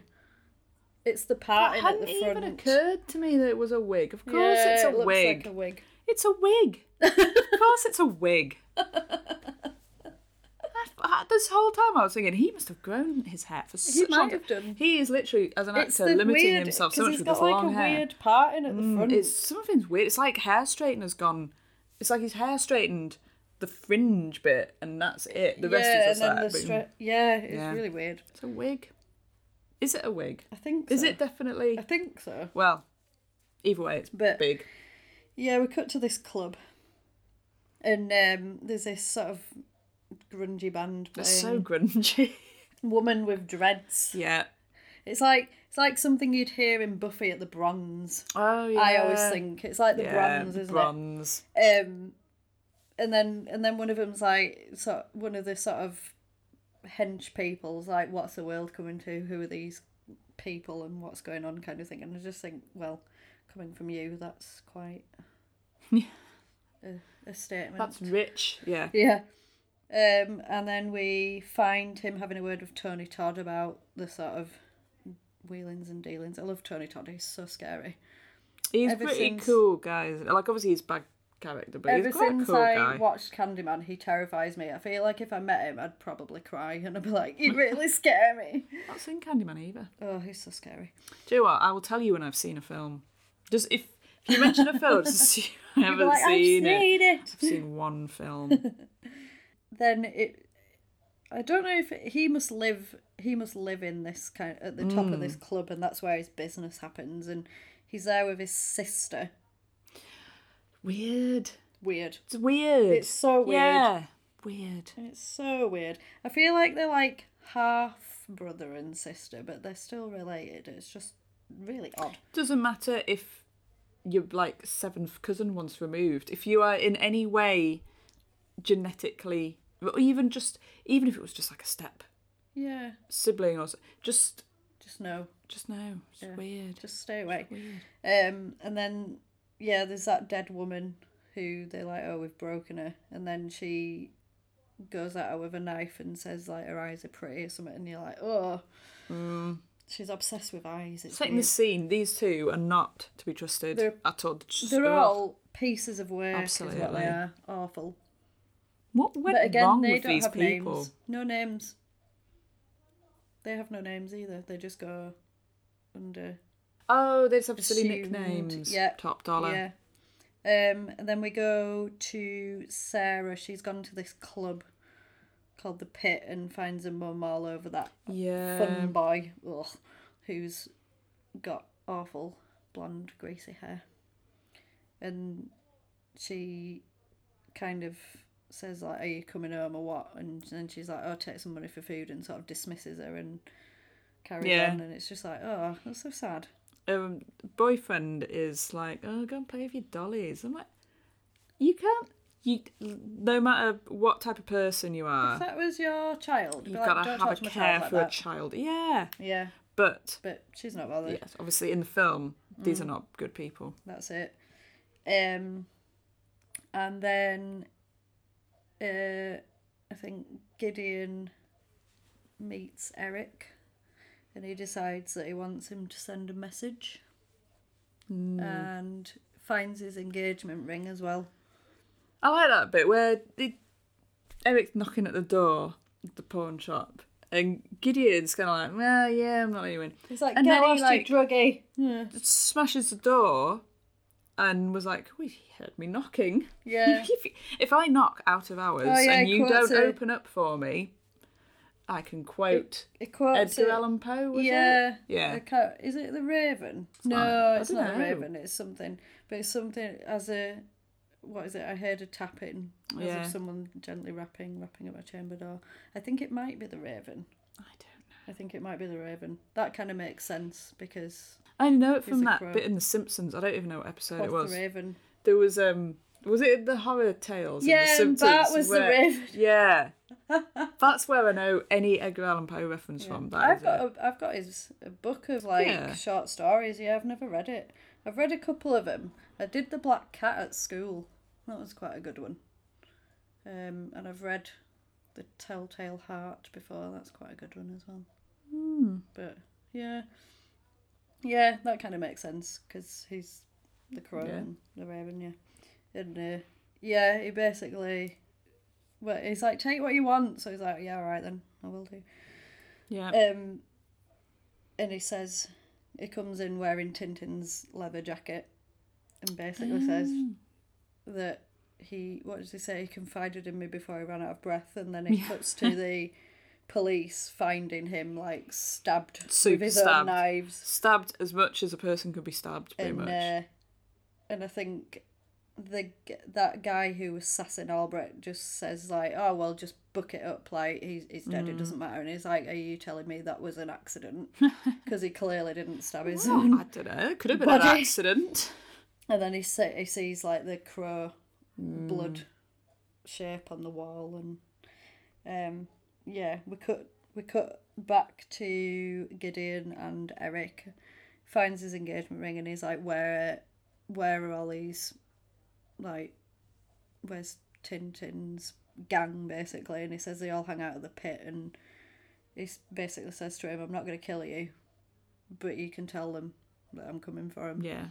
It's the parting at the front. It hadn't even occurred to me that it was a wig. Of course yeah, it's a it looks wig. Like a wig. It's a wig. Of course it's a wig. This whole time I was thinking, he must have grown his hair for such a long time. He might have done. He is literally, as an it's actor, limiting weird, himself so much with his like long hair. He's got like a weird parting at the front. Mm, it's, something's weird. It's like hair straightener's gone. It's like his hair straightened the fringe bit and that's it. The yeah, rest is just like... The stra- yeah, it's yeah. really weird. It's a wig. Is it a wig? I think so. Is it definitely? I think so. Well, either way, it's but, big. Yeah, we cut to this club. And um, there's this sort of grungy band playing. It's so grungy. Woman with dreads. Yeah. It's like it's like something you'd hear in Buffy at the Bronze. Oh, yeah. I always think. It's like the yeah, Bronze, isn't bronze. It? Um, and then and then one of them's like, so, one of the sort of hench people's like, what's the world coming to, who are these people and what's going on kind of thing, and I just think, well, coming from you, that's quite yeah. a, a statement. That's rich. Yeah. Yeah. Um, and then we find him having a word with Tony Todd about the sort of wheelings and dealings. I love Tony Todd, he's so scary. He's ever pretty since, cool guy. Like, obviously he's bad character, but ever he's quite since a cool I guy. Watched Candyman, he terrifies me. I feel like if I met him, I'd probably cry and I'd be like, "You really scare me." I've not seen Candyman either. Oh, he's so scary. Do you know what? I will tell you when I've seen a film. Just if, if you mention a film, just you haven't like, seen, I've seen it. it. I've seen one film. Then it, I don't know if it, he must live. He must live in this kind of, at the mm. top of this club, and that's where his business happens. And he's there with his sister. Weird. Weird. It's weird. It's so weird. Yeah. Weird. It's so weird. I feel like they're like half brother and sister, but they're still related. It's just really odd. Doesn't matter if you're like seventh cousin once removed. If you are in any way genetically, or even just, even if it was just like a step. Yeah. Sibling or so, just. Just no. Just no. It's yeah. weird. Just stay away. Weird. Um, and then. Yeah, there's that dead woman who they're like, oh, we've broken her. And then she goes at her with a knife and says, like, her eyes are pretty or something. And you're like, oh. Mm. She's obsessed with eyes. It's like in this scene, these two are not to be trusted they're, at all. Just they're all pieces of work. Absolutely. Is what they are. Awful. What went but again, wrong they with don't these have people? Names. No names. They have no names either. They just go under... Oh, they just have silly nicknames. Yeah. Top dollar. Yeah. Um, and then we go to Sarah. She's gone to this club called The Pit and finds a mum all over that yeah. fun boy ugh, who's got awful blonde, greasy hair. And she kind of says, like, are you coming home or what? And then she's like, oh, take some money for food, and sort of dismisses her and carries yeah. on. And it's just like, oh, that's so sad. Um, boyfriend is like, oh, go and play with your dollies. I'm like, you can't. You, no matter what type of person you are, if that was your child, you've like, got to have a care like for that. A child. Yeah, yeah. But but she's not bothered. Yes, obviously in the film, these mm. are not good people. That's it. Um, and then, uh, I think Gideon meets Eric. And he decides that he wants him to send a message mm. and finds his engagement ring as well. I like that bit where they, Eric's knocking at the door of the pawn shop and Gideon's kind of like, well, yeah, I'm not leaving. It's like, and get then he, like, you druggy. Yeah. Smashes the door and was like, well, he heard me knocking. Yeah. if, if I knock out of hours oh, yeah, and you don't it. open up for me, I can quote it, it Edgar Allan Poe, was yeah. it? Yeah. Yeah. Is it The Raven? No, oh, it's not know. The Raven. It's something. But it's something as a... What is it? I heard a tapping, as yeah. if someone gently rapping, rapping at my chamber door. I think it might be The Raven. I don't know. I think it might be The Raven. That kind of makes sense because I know it from that crow. bit in The Simpsons. I don't even know what episode What's it was. The Raven. There was um, was it the horror tales? Yeah, in The Simpsons that was where, The Raven. Yeah, that's where I know any Edgar Allan Poe reference yeah. from. That I've got, a, I've got his a book of like yeah. short stories. Yeah, I've never read it. I've read a couple of them. I did The Black Cat at school. That was quite a good one. Um, and I've read The Telltale Heart before. That's quite a good one as well. Mm. But, yeah. Yeah, that kind of makes sense because he's the crow yeah. and the raven, yeah. And, uh, yeah, he basically... Well, he's like, take what you want. So he's like, yeah, all right then. I will do. Yeah. Um, and he says... He comes in wearing Tintin's leather jacket and basically mm. says that he, what does he say, he confided in me before he ran out of breath, and then it yeah. cuts to the police finding him, like, stabbed Super with his stabbed. own knives. Stabbed as much as a person could be stabbed, pretty and, much. Uh, and I think the that guy who was sassing Albrecht just says, like, oh, well, just book it up, like, he's, he's dead, mm. it doesn't matter. And he's like, are you telling me that was an accident? Because he clearly didn't stab his well, own I don't know, could have been body. an accident. And then he, see, he sees, like, the crow mm. blood shape on the wall. And, um, yeah, we cut, we cut back to Gideon, and Eric finds his engagement ring and he's like, where, where are all these... Like, where's Tintin's gang, basically? And he says they all hang out at the pit, and he basically says to him, I'm not going to kill you, but you can tell them that I'm coming for him. Yeah.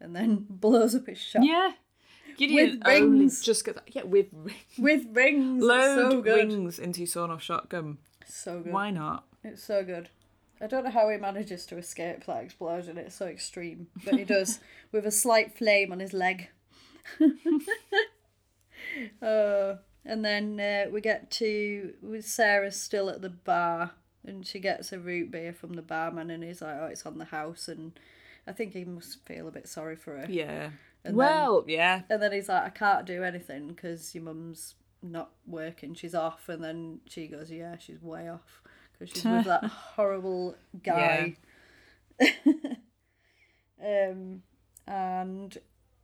And then blows up his shop. Yeah. Gideon with rings. Just get that. Yeah, with rings. With rings. Load so good. Rings into your sawn-off shotgun. So good. Why not? It's so good. I don't know how he manages to escape that explosion. It's so extreme. But he does, with a slight flame on his leg. oh, and then uh, we get to Sarah's still at the bar, and she gets a root beer from the barman, and he's like, "Oh, it's on the house," and I think he must feel a bit sorry for her. Yeah. And well, then, yeah. And then he's like, "I can't do anything because your mum's not working; she's off." And then she goes, "Yeah, she's way off because she's with that horrible guy." Yeah. um, and.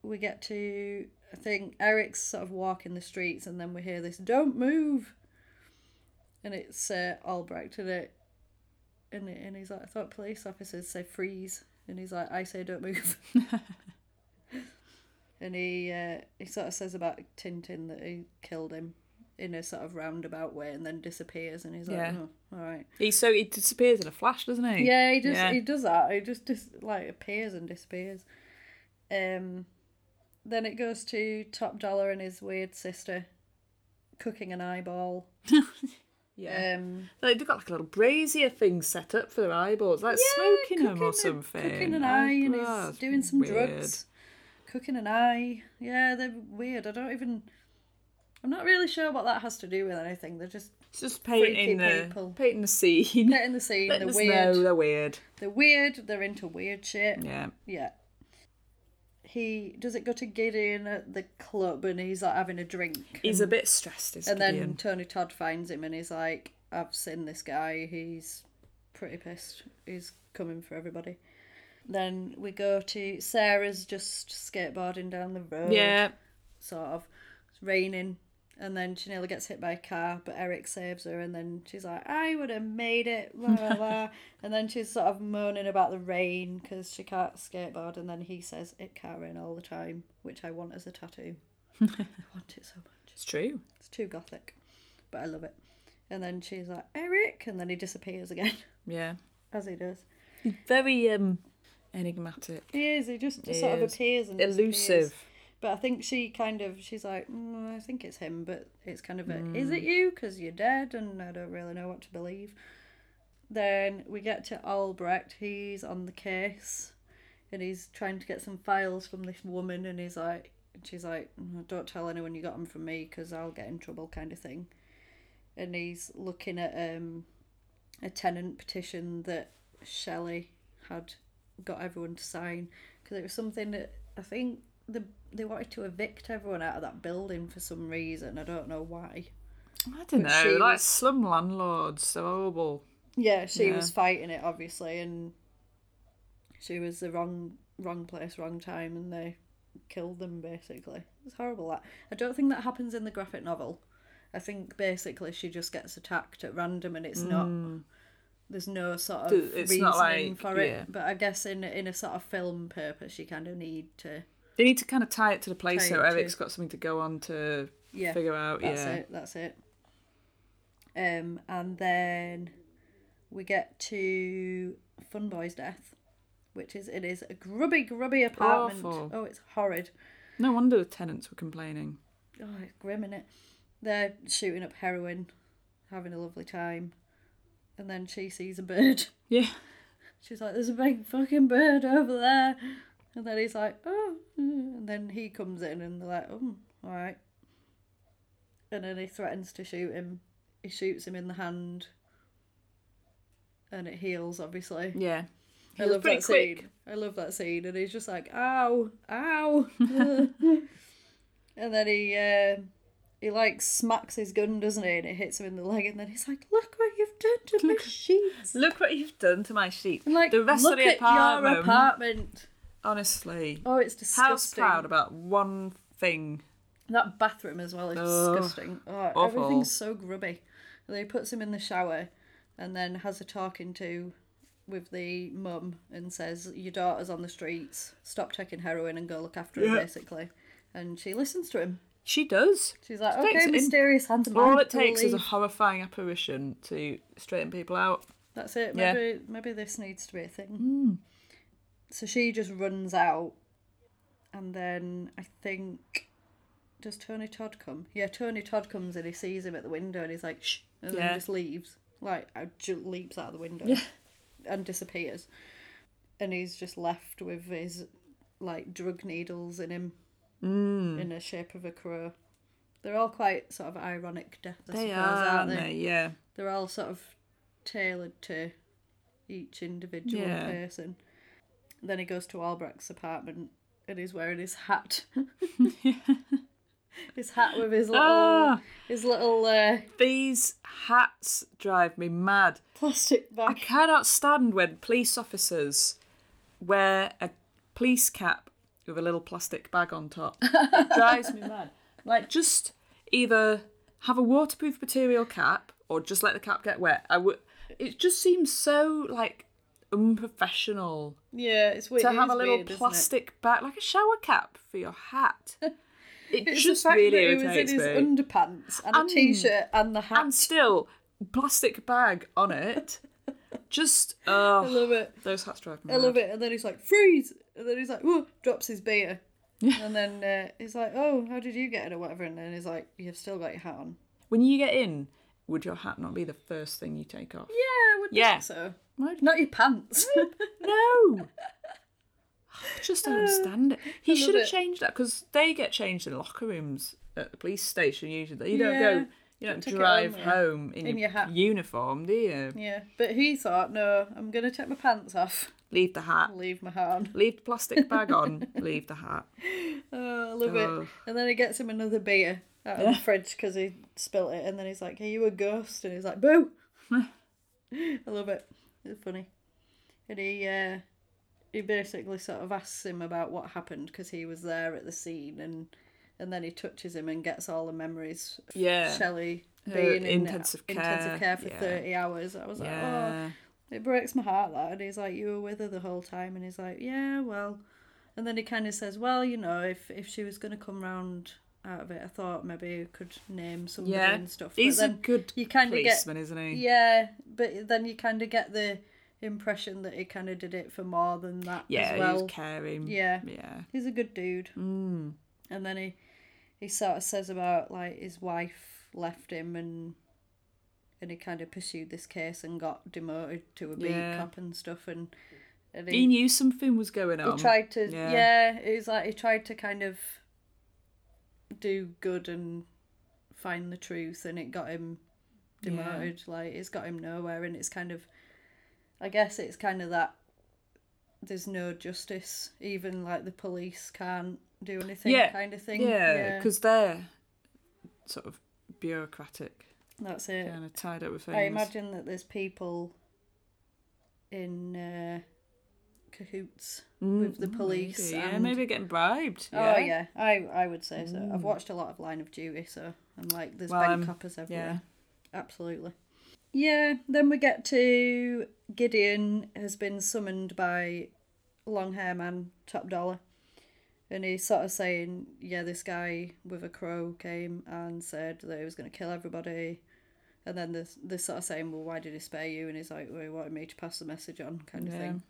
We get to, I think, Eric's sort of walking the streets, and then we hear this, don't move. And it's uh, Albrecht, and it, and, it, and he's like, I thought police officers say freeze. And he's like, I say don't move. and he uh, he sort of says about Tintin that he killed him in a sort of roundabout way, and then disappears, and he's like, yeah. oh, all right. He, so he disappears in a flash, doesn't he? Yeah, he, just, yeah. he does that. He just, dis- like, appears and disappears. Um... Then it goes to Top Dollar and his weird sister cooking an eyeball. yeah. Um, like they've got like a little brazier thing set up for their eyeballs, like yeah, smoking them or something. A, cooking an oh, eye and he's doing some weird. drugs. Cooking an eye. Yeah, they're weird. I don't even... I'm not really sure what that has to do with anything. They're just It's just painting the, people. painting the scene. Painting the scene. Letting they're weird. Know, they're weird. They're weird. They're into weird shit. Yeah. Yeah. He does it go to Gideon at the club, and he's like having a drink. He's and, a bit stressed, isn't he? And Gideon. Then Tony Todd finds him, and he's like, I've seen this guy, he's pretty pissed. He's coming for everybody. Then we go to Sarah's just skateboarding down the road. Yeah. Sort of. It's raining. And then she nearly gets hit by a car, but Eric saves her, and then she's like, I would have made it, blah, blah, blah. And then she's sort of moaning about the rain because she can't skateboard, and then he says, it can't rain all the time, which I want as a tattoo. I want it so much. It's true. It's too gothic, but I love it. And then she's like, Eric, and then he disappears again. Yeah. As he does. He's very um, enigmatic. He is, he just he sort is. of appears and elusive. Disappears. But I think she kind of, she's like, mm, I think it's him, but it's kind of a, mm. is it you? Because you're dead and I don't really know what to believe. Then we get to Albrecht. He's on the case and he's trying to get some files from this woman, and he's like, she's like, don't tell anyone you got them from me because I'll get in trouble, kind of thing. And he's looking at um a tenant petition that Shelley had got everyone to sign because it was something that I think the they wanted to evict everyone out of that building for some reason. I don't know why. I don't but know. Like was, slum landlords, they're horrible. Yeah, she yeah. was fighting it obviously, and she was the wrong wrong place, wrong time, and they killed them basically. It's horrible. That I don't think that happens in the graphic novel. I think basically she just gets attacked at random, and it's mm. not. There's no sort of it's reasoning not like, for it. Yeah. But I guess in in a sort of film purpose, you kind of need to. They need to kind of tie it to the place so Eric's got something to go on to yeah, figure out. That's yeah, that's it. That's it. Um, and then we get to Fun Boy's death, which is it is a grubby, grubby apartment. Awful. Oh, it's horrid. No wonder the tenants were complaining. Oh, it's grim, isn't it? They're shooting up heroin, having a lovely time, and then she sees a bird. Yeah. She's like, there's a big fucking bird over there. And then he's like, oh. And then he comes in and they're like, oh, all right. And then he threatens to shoot him. He shoots him in the hand. And it heals, obviously. Yeah. I love that quick. scene. I love that scene. And he's just like, ow, ow. And then he... Uh, He, like, smacks his gun, doesn't he? And it hits him in the leg. And then he's like, look what you've done to my sheep. Look what you've done to my sheep. And like, the rest look of the apartment. Your apartment. Honestly. Oh, it's disgusting. House proud about one thing. That bathroom as well is oh, disgusting. Oh, awful. Everything's so grubby. And then he puts him in the shower and then has a talking to with the mum and says, your daughter's on the streets. Stop taking heroin and go look after yeah. her, basically. And she listens to him. She does. She's like, she okay, mysterious in. Handsome man. All it takes leave. is a horrifying apparition to straighten people out. That's it. Maybe yeah. maybe this needs to be a thing. Mm. So she just runs out, and then I think, does Tony Todd come? Yeah, Tony Todd comes and he sees him at the window and he's like, shh, and yeah. then just leaves. Like, just leaps out of the window yeah. and disappears. And he's just left with his, like, drug needles in him. Mm. In the shape of a crow. They're all quite sort of ironic deaths, I they suppose, are, aren't they? they? Yeah. They're all sort of tailored to each individual yeah. person. Then he goes to Albrecht's apartment and he's wearing his hat. yeah. His hat with his little... Oh, his little... Uh, these hats drive me mad. Plastic bag. I cannot stand when police officers wear a police cap with a little plastic bag on top. It drives me mad. Like, just either have a waterproof material cap or just let the cap get wet. I would. It just seems so, like, unprofessional. Yeah, it's weird. To have a little weird, plastic bag, like a shower cap for your hat. It it's just the fact really that he was in his me. underpants and, and a T-shirt and the hat. And still, plastic bag on it. Just, oh, I love it. Those hats drive me I mad. love it. And then he's like, freeze! And then he's like, whoa, drops his beer. Yeah. And then uh, he's like, oh, how did you get in or whatever? And then he's like, you've still got your hat on. When you get in, would your hat not be the first thing you take off? Yeah, I would yeah. think so. What? Not your pants. No. I just don't uh, understand it. He should have changed that because they get changed in locker rooms at the police station usually. You don't yeah. go... You don't drive home, home in, in your, your uniform, do you? Yeah, but he thought, no, I'm going to take my pants off. Leave the hat. Leave my hat on. Leave the plastic bag on. Leave the hat. Oh, I love oh. it. And then he gets him another beer out of yeah. the fridge because he spilt it. And then he's like, are you a ghost? And he's like, boo! I love it. It's funny. And he, uh, he basically sort of asks him about what happened because he was there at the scene and... And then he touches him and gets all the memories of yeah. Shelley being in, in intensive care, intensive care for yeah. thirty hours. I was like, yeah. oh, it breaks my heart, that. And he's like, you were with her the whole time. And he's like, yeah, well. And then he kind of says, well, you know, if, if she was going to come round out of it, I thought maybe you could name somebody yeah. and stuff. But he's then a good you policeman, get, isn't he? Yeah, but then you kind of get the impression that he kind of did it for more than that yeah, as well. Yeah, he was caring. Yeah. yeah. He's a good dude. Mm. And then he, he sort of says about, like, his wife left him and and he kind of pursued this case and got demoted to a beat yeah. cop and stuff. And, and he, he knew something was going on. He tried to, yeah. yeah, it was like he tried to kind of do good and find the truth, and it got him demoted. Yeah. Like, it's got him nowhere, and it's kind of, I guess it's kind of that there's no justice. Even, like, the police can't do anything yeah. kind of thing. Yeah, because yeah. they're sort of bureaucratic. That's it. Kind of tied up with things. I imagine that there's people in uh, cahoots mm, with the police. Maybe, and... Yeah, maybe getting bribed. Yeah. Oh, yeah. I, I would say so. Mm. I've watched a lot of Line of Duty, so I'm like, there's well, bank coppers um, everywhere. Yeah. Absolutely. Yeah, then we get to Gideon has been summoned by long hair man, Top Dollar. And he's sort of saying, yeah, this guy with a crow came and said that he was going to kill everybody. And then they're, they're sort of saying, well, why did he spare you? And he's like, well, he wanted me to pass the message on, kind of yeah. thing.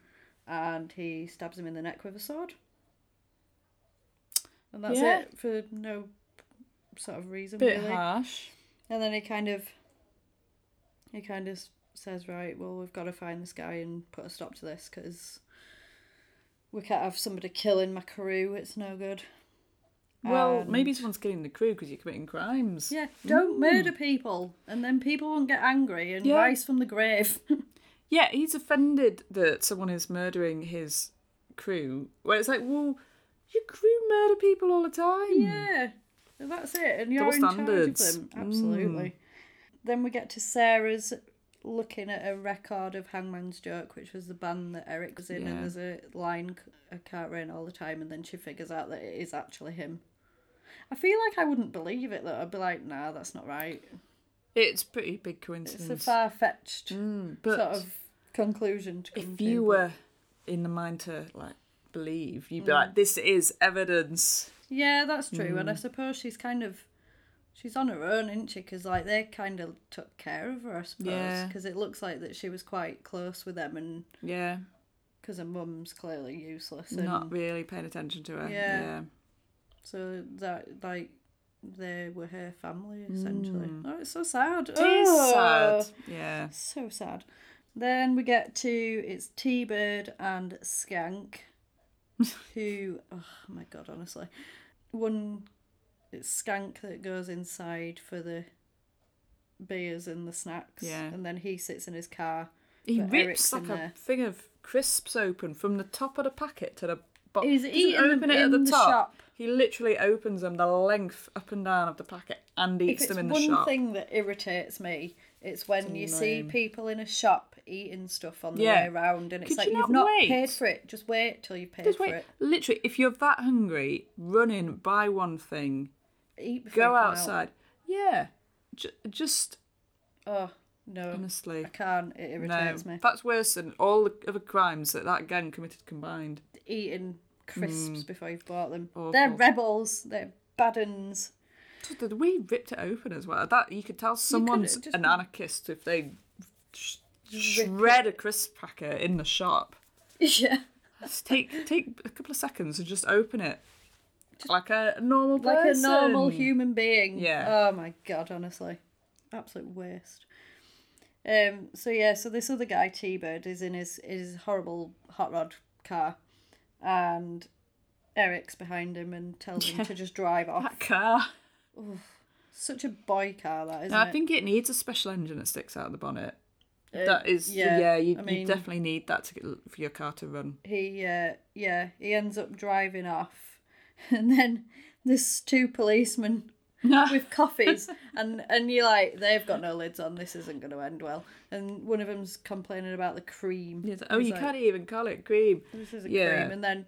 And he stabs him in the neck with a sword. And that's yeah. it, for no sort of reason, bit really. Bit harsh. And then he kind of, he kind of says, right, well, we've got to find this guy and put a stop to this, because... we can't have somebody killing my crew. It's no good. Well, and... maybe someone's killing the crew because you're committing crimes. Yeah, don't mm. murder people, and then people won't get angry and yeah. rise from the grave. Yeah, he's offended that someone is murdering his crew. Where it's like, well, your crew murder people all the time. Yeah, that's it, and you're Double in standards. Charge of them. Absolutely. Mm. Then we get to Sarah's. Looking at a record of Hangman's Joke, which was the band that Eric was in, yeah. and there's a line, I can't rain all the time, and then she figures out that it is actually him. I feel like I wouldn't believe it, though. I'd be like, nah, that's not right. It's pretty big coincidence. It's a far-fetched mm, sort of conclusion to come to. If you were in the mind to, like, believe, you'd be mm. like, this is evidence. Yeah, that's true, mm. and I suppose she's kind of... she's on her own, isn't she? Because, like, they kind of took care of her, I suppose. Because yeah. it looks like that she was quite close with them. And yeah. Because her mum's clearly useless. And not really paying attention to her. Yeah. yeah. So, that, like, they were her family, essentially. Mm. Oh, it's so sad. It is oh, sad. Yeah. So sad. Then we get to, it's T-Bird and Skank, who, oh, my God, honestly. One... it's Skank that goes inside for the beers and the snacks. Yeah. And then he sits in his car. He rips, Eric's like, a thing of crisps open from the top of the packet to the bottom. He's eating them in the shop. He literally opens them the length up and down of the packet and eats them in the shop. If it's one thing that irritates me, it's when you see people in a shop eating stuff on the way around, and it's like, you've not paid for it. Just wait till you've paid for it. Literally, if you're that hungry, run in, buy one thing. Eat, go outside. Out. Yeah, J- just. Oh no! Honestly, I can't. It irritates no, me. That's worse than all the other crimes that that gang committed combined. Eating crisps mm. before you've bought them. Awful. They're rebels. They're bad uns. We ripped it open as well. That you could tell someone's could an anarchist if they sh- shred a crisp packet in the shop. Yeah. Just take take a couple of seconds and just open it. Like a normal person. Like a normal human being. Yeah. Oh, my God, honestly. Absolute waste. Um. So, yeah, so this other guy, T-Bird, is in his, his horrible hot rod car, and Eric's behind him and tells him yeah. to just drive off. That car. Oof. Such a boy car, that, isn't no, I it? I think it needs a special engine that sticks out of the bonnet. Uh, that is, yeah, yeah you, I mean, you definitely need that to get, for your car to run. He, uh, yeah, he ends up driving off. And then there's two policemen with coffees, and, and you're like, they've got no lids on, this isn't going to end well. And one of them's complaining about the cream. Yes. Oh, he's you like, can't even call it cream. This isn't yeah. cream. And then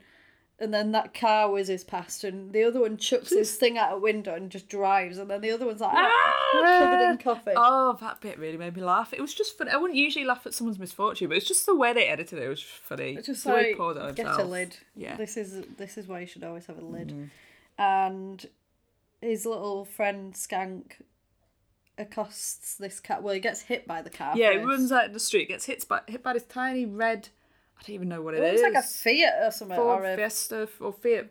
and then that car whizzes past, and the other one chucks his thing out a window and just drives, and then the other one's like, ah, covered in coffee. Oh, that bit really made me laugh. It was just funny. I wouldn't usually laugh at someone's misfortune, but it's just the way they edited it. It was funny. It's just the like, get himself. A lid. Yeah. This is this is why you should always have a lid. Mm. And his little friend Skank accosts this car. Well, he gets hit by the car. Yeah, first. He runs out in the street, gets hit by hit by this tiny red... I don't even know what it, it is. It's like a Fiat or something. Ford or a... Fiesta or Fiat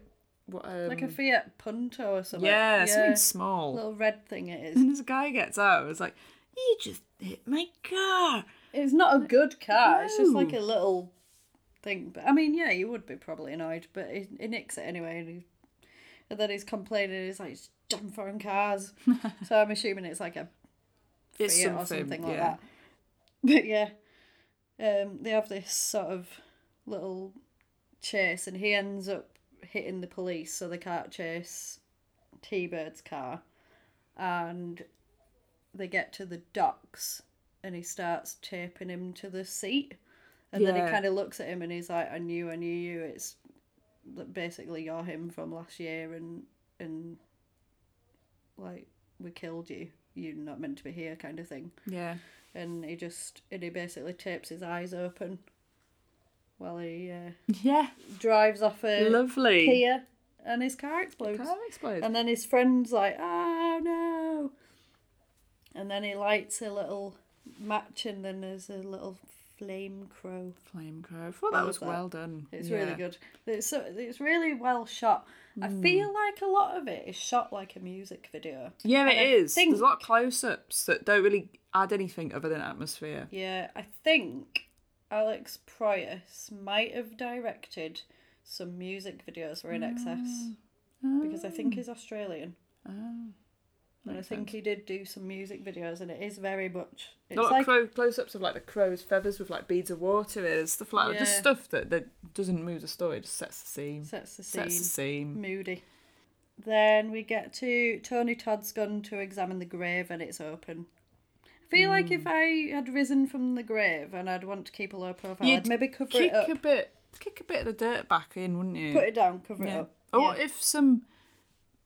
What, um, like a Fiat Punto or something. Yeah, yeah, something small. Little red thing it is. And this guy gets out. It's like, you just hit my car. It's not a good car. No. It's just like a little thing. But I mean, yeah, you would be probably annoyed, but he, he nicks it anyway. And, he, and then he's complaining. He's like, it's dumb foreign cars. So I'm assuming it's like a Fiat it's something, or something like yeah. that. But yeah, um, they have this sort of little chase, and he ends up hitting the police, so they can't chase T-Bird's car. And they get to the docks, and he starts taping him to the seat. And yeah. then he kind of looks at him, and he's like, I knew, I knew you. It's basically you're him from last year, and, and like, we killed you. You're not meant to be here kind of thing. Yeah. And he just, and he basically tapes his eyes open while he uh, yeah. drives off a Lovely. pier, and his car explodes. The car explodes. And then his friend's like, oh no. And then he lights a little match, and then there's a little flame crow. Flame crow. I thought that was that. well done. It's yeah. really good. It's so, it's really well shot. Mm. I feel like a lot of it is shot like a music video. Yeah, it and is. Think... There's a lot of close-ups that don't really add anything other than atmosphere. Yeah, I think Alex Proyas might have directed some music videos for In Excess oh. because I think he's Australian. Oh. And I think sense. he did do some music videos, and it is very much... It's a lot like, of crow, close-ups of like the crow's feathers with like beads of water and stuff like that. Yeah. Just stuff that, that doesn't move the story, just sets the scene. Sets the scene. Sets the scene. Moody. Then we get to Tony Todd's gone to examine the grave, and it's open. I feel mm. like if I had risen from the grave and I'd want to keep a low profile, You'd I'd maybe cover it up. A bit, kick a bit of the dirt back in, wouldn't you? Put it down, cover yeah. it up. Or yeah. what if some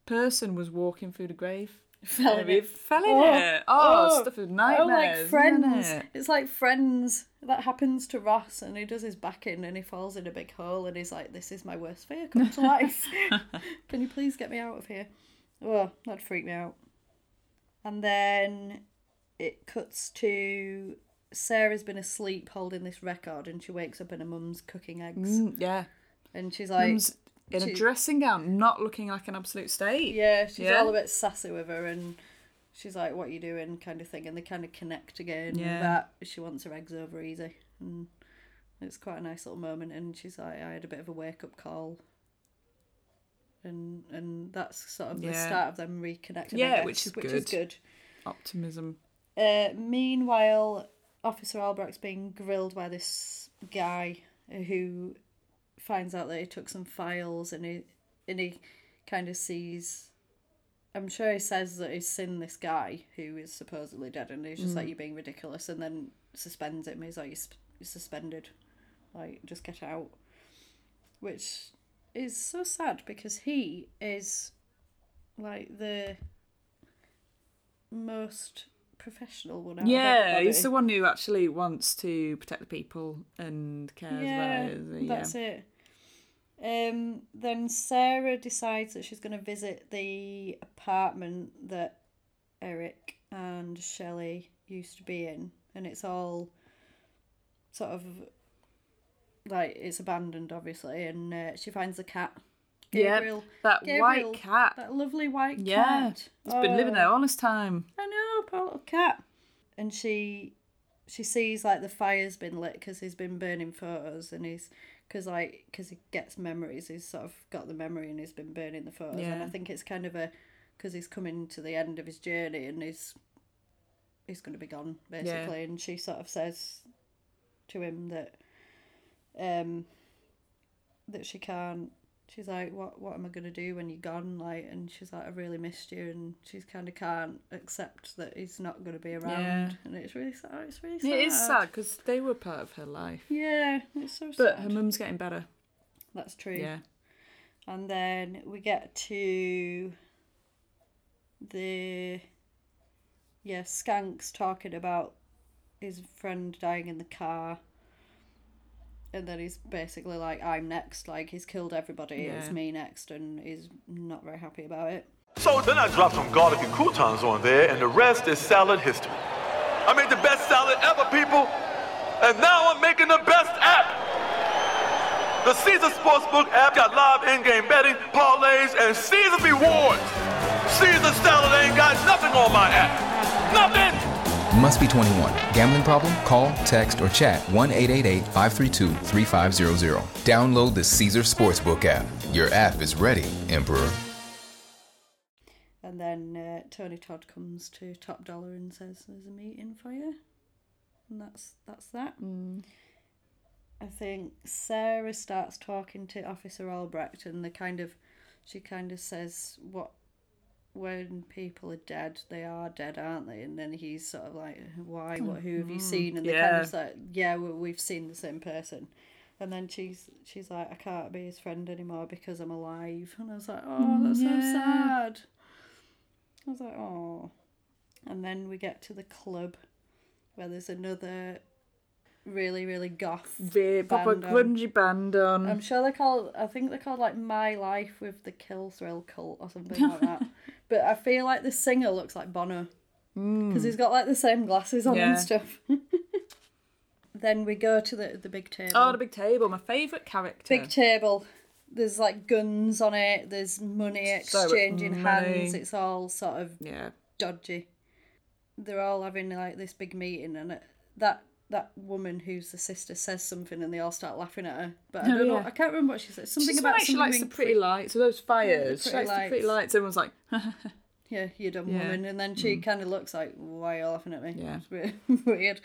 person was walking through the grave? Fell in, it. fell in oh. it. Oh, oh, stuff with nightmares. Oh, like Friends. It? It's like Friends. That happens to Ross, and he does his back in, and he falls in a big hole, and he's like, this is my worst fear come to life. Can you please get me out of here? Oh, that'd freak me out. And then it cuts to Sarah's been asleep holding this record, and she wakes up and her mum's cooking eggs. Mm, yeah. And she's like... Mum's- In she, a dressing gown, not looking like an absolute state. Yeah, she's yeah. all a bit sassy with her, and she's like, what are you doing, kind of thing. And they kind of connect again. Yeah. That she wants her eggs over easy. And it's quite a nice little moment. And she's like, I had a bit of a wake-up call. And and that's sort of yeah. the start of them reconnecting. Yeah, guess, which is which good. Which is good. Optimism. Uh, meanwhile, Officer Albrecht's being grilled by this guy who... finds out that he took some files, and he and he kind of sees, I'm sure he says that he's seen this guy who is supposedly dead, and he's just mm. like, you're being ridiculous, and then suspends him. He's like, you're suspended, like, just get out, which is so sad because he is like the most professional one out yeah he's the one who actually wants to protect the people and cares yeah, about it yeah. that's it um Then Sarah decides that she's going to visit the apartment that Eric and Shelley used to be in, and it's all sort of like, it's abandoned obviously, and uh, she finds the cat Gabriel, yep, that Gabriel, white cat. That lovely white yeah, cat. It's oh. been living there all this time. I know, poor little cat. And she she sees, like, the fire's been lit because he's been burning photos, and he's, because, like, because he gets memories, he's sort of got the memory and he's been burning the photos. Yeah. And I think it's kind of a, because he's coming to the end of his journey and he's, he's going to be gone, basically. Yeah. And she sort of says to him that, um, that she can't, she's like, what what am I going to do when you're gone? Like, and she's like, I really missed you. And she kind of can't accept that he's not going to be around. Yeah. And it's really sad. It's really sad. It is sad because they were part of her life. Yeah, it's so but sad. But her mum's getting better. That's true. Yeah. And then we get to the, yeah, Skank's talking about his friend dying in the car. And then he's basically like, I'm next. Like, he's killed everybody. Yeah. It's me next. And he's not very happy about it. So then I dropped some garlic and croutons on there, and the rest is salad history. I made the best salad ever, people. And now I'm making the best app. The Caesar Sportsbook app got live in-game betting, parlays, and Caesar rewards. Caesar salad ain't got nothing on my app. Nothing! Must be twenty-one. Gambling problem? Call, text, or chat one eight eight eight, five three two, three five zero zero. Download the Caesar Sportsbook app. Your app is ready, Emperor. And then uh, Tony Todd comes to Top Dollar and says, "There's a meeting for you," and that's that's that. Mm. I think Sarah starts talking to Officer Albrecht, and they kind of, she kind of says, "What? When people are dead, they are dead, aren't they?" And then he's sort of like, "Why? What? Who have you seen?" And yeah. they kind of like, "Yeah, well, we've seen the same person." And then she's she's like, "I can't be his friend anymore because I'm alive." And I was like, "Oh, that's yeah. so sad." I was like, oh. And then we get to the club where there's another really, really goth Very proper grungy band on. I'm sure they're called, I think they're called like My Life with the Kill Thrill Cult or something like that. But I feel like the singer looks like Bono because mm. he's got like the same glasses on yeah. and stuff. Then we go to the, the big table. Oh, the big table, my favourite character. Big table. There's like guns on it, there's money exchanging hands, it's all sort of yeah. dodgy. They're all having like this big meeting, and it, that that woman who's the sister says something and they all start laughing at her. But I don't oh, yeah. know, I can't remember what she said. Something She's about something. She likes the pretty lights, or those fires. Yeah, she likes lights. the pretty lights, everyone's like, yeah, you dumb yeah. woman. And then she mm. kind of looks like, why are you laughing at me? Yeah. It's weird. weird.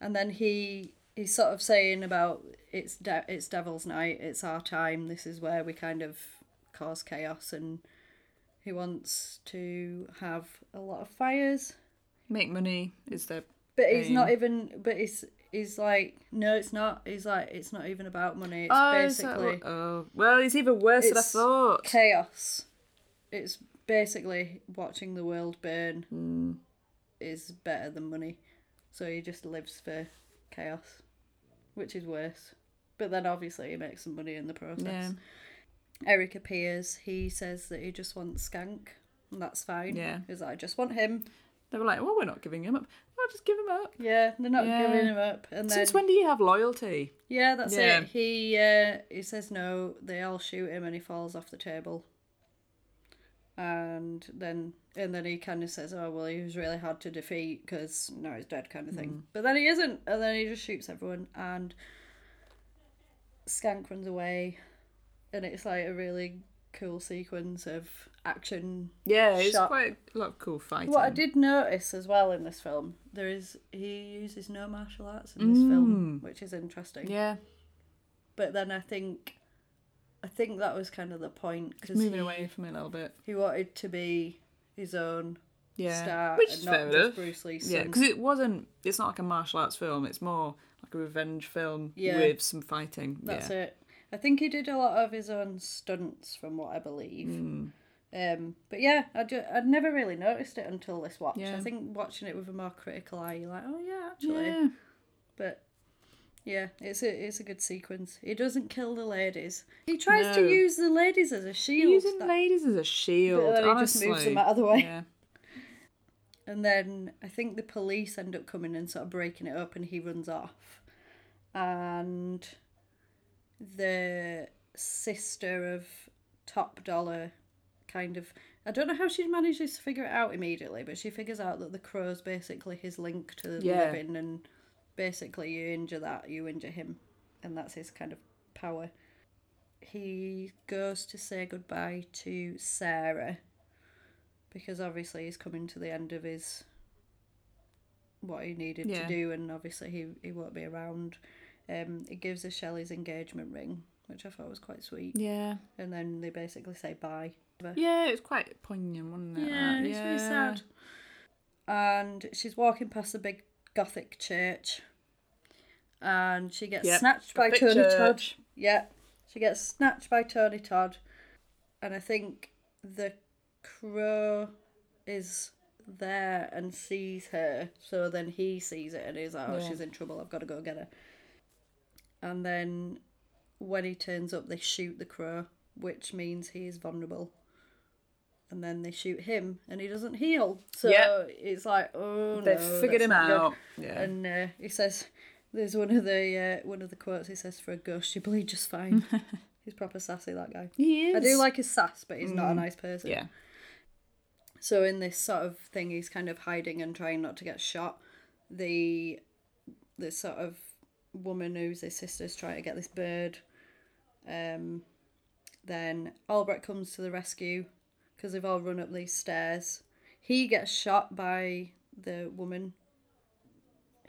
And then he... He's sort of saying about it's de- it's Devil's Night, it's our time, this is where we kind of cause chaos, and he wants to have a lot of fires. Make money is their But aim. he's not even, but he's, he's like, no, it's not. He's like, it's not even about money. It's oh, basically... It's like, oh, well, it's even worse it's than I thought. Chaos. It's basically watching the world burn mm. is better than money. So he just lives for chaos. Which is worse. But then obviously he makes some money in the process. Yeah. Eric appears. He says that he just wants Skank. And that's fine. Yeah. He's like, I just want him. They were like, well, we're not giving him up. Well, just give him up. Yeah, they're not yeah. giving him up. And Since then, when do you have loyalty? Yeah, that's yeah. it. He uh, he says no. They all shoot him and he falls off the table. And then and then he kind of says, oh, well, he was really hard to defeat because now he's dead kind of thing. Mm. But then he isn't. And then he just shoots everyone. And Skank runs away. And it's like a really cool sequence of action. Yeah, it's shot. Quite a lot of cool fighting. What I did notice as well in this film, there is he uses no martial arts in this mm. film, which is interesting. Yeah. But then I think... I think that was kind of the point. Cause moving he, away from it a little bit. He wanted to be his own yeah. star, which is and fair not enough. Just Bruce Lee. Yeah, because it wasn't. It's not like a martial arts film. It's more like a revenge film yeah. with some fighting. That's yeah. it. I think he did a lot of his own stunts, from what I believe. Mm. Um, but yeah, I just, I'd never really noticed it until this watch. Yeah. I think watching it with a more critical eye, you're like, oh yeah, actually. Yeah. But. Yeah, it's a it's a good sequence. He doesn't kill the ladies. He tries no. to use the ladies as a shield. Using that... ladies as a shield, but then honestly. He just moves them out of the way. Yeah. And then I think the police end up coming and sort of breaking it up, and he runs off. And the sister of Top Dollar kind of... I don't know how she manages to figure it out immediately, but she figures out that the crow's basically his link to the yeah. living and... Basically, you injure that, you injure him, and that's his kind of power. He goes to say goodbye to Sarah because obviously he's coming to the end of his what he needed yeah. to do, and obviously he, he won't be around. Um, he gives her Shelley's engagement ring, which I thought was quite sweet. Yeah. And then they basically say bye. Yeah, it's quite poignant, wasn't it? Yeah, like? It's yeah. really sad. And she's walking past the big Gothic church, and she gets yep, snatched by Tony church. Todd. Yeah, she gets snatched by Tony Todd, and I think the crow is there and sees her. So then he sees it and he's like, "Oh, yeah. she's in trouble. I've got to go get her." And then when he turns up, they shoot the crow, which means he is vulnerable. And then they shoot him, and he doesn't heal. So yep. it's like, oh, no. They've figured him out. Yeah. And uh, he says, There's one of the uh, one of the quotes he says, "For a ghost, you bleed just fine." He's proper sassy, that guy. He is. I do like his sass, but he's mm. not a nice person. Yeah. So in this sort of thing, he's kind of hiding and trying not to get shot. The this sort of woman who's his sister's trying to get this bird. Um, then Albrecht comes to the rescue because they've all run up these stairs. He gets shot by the woman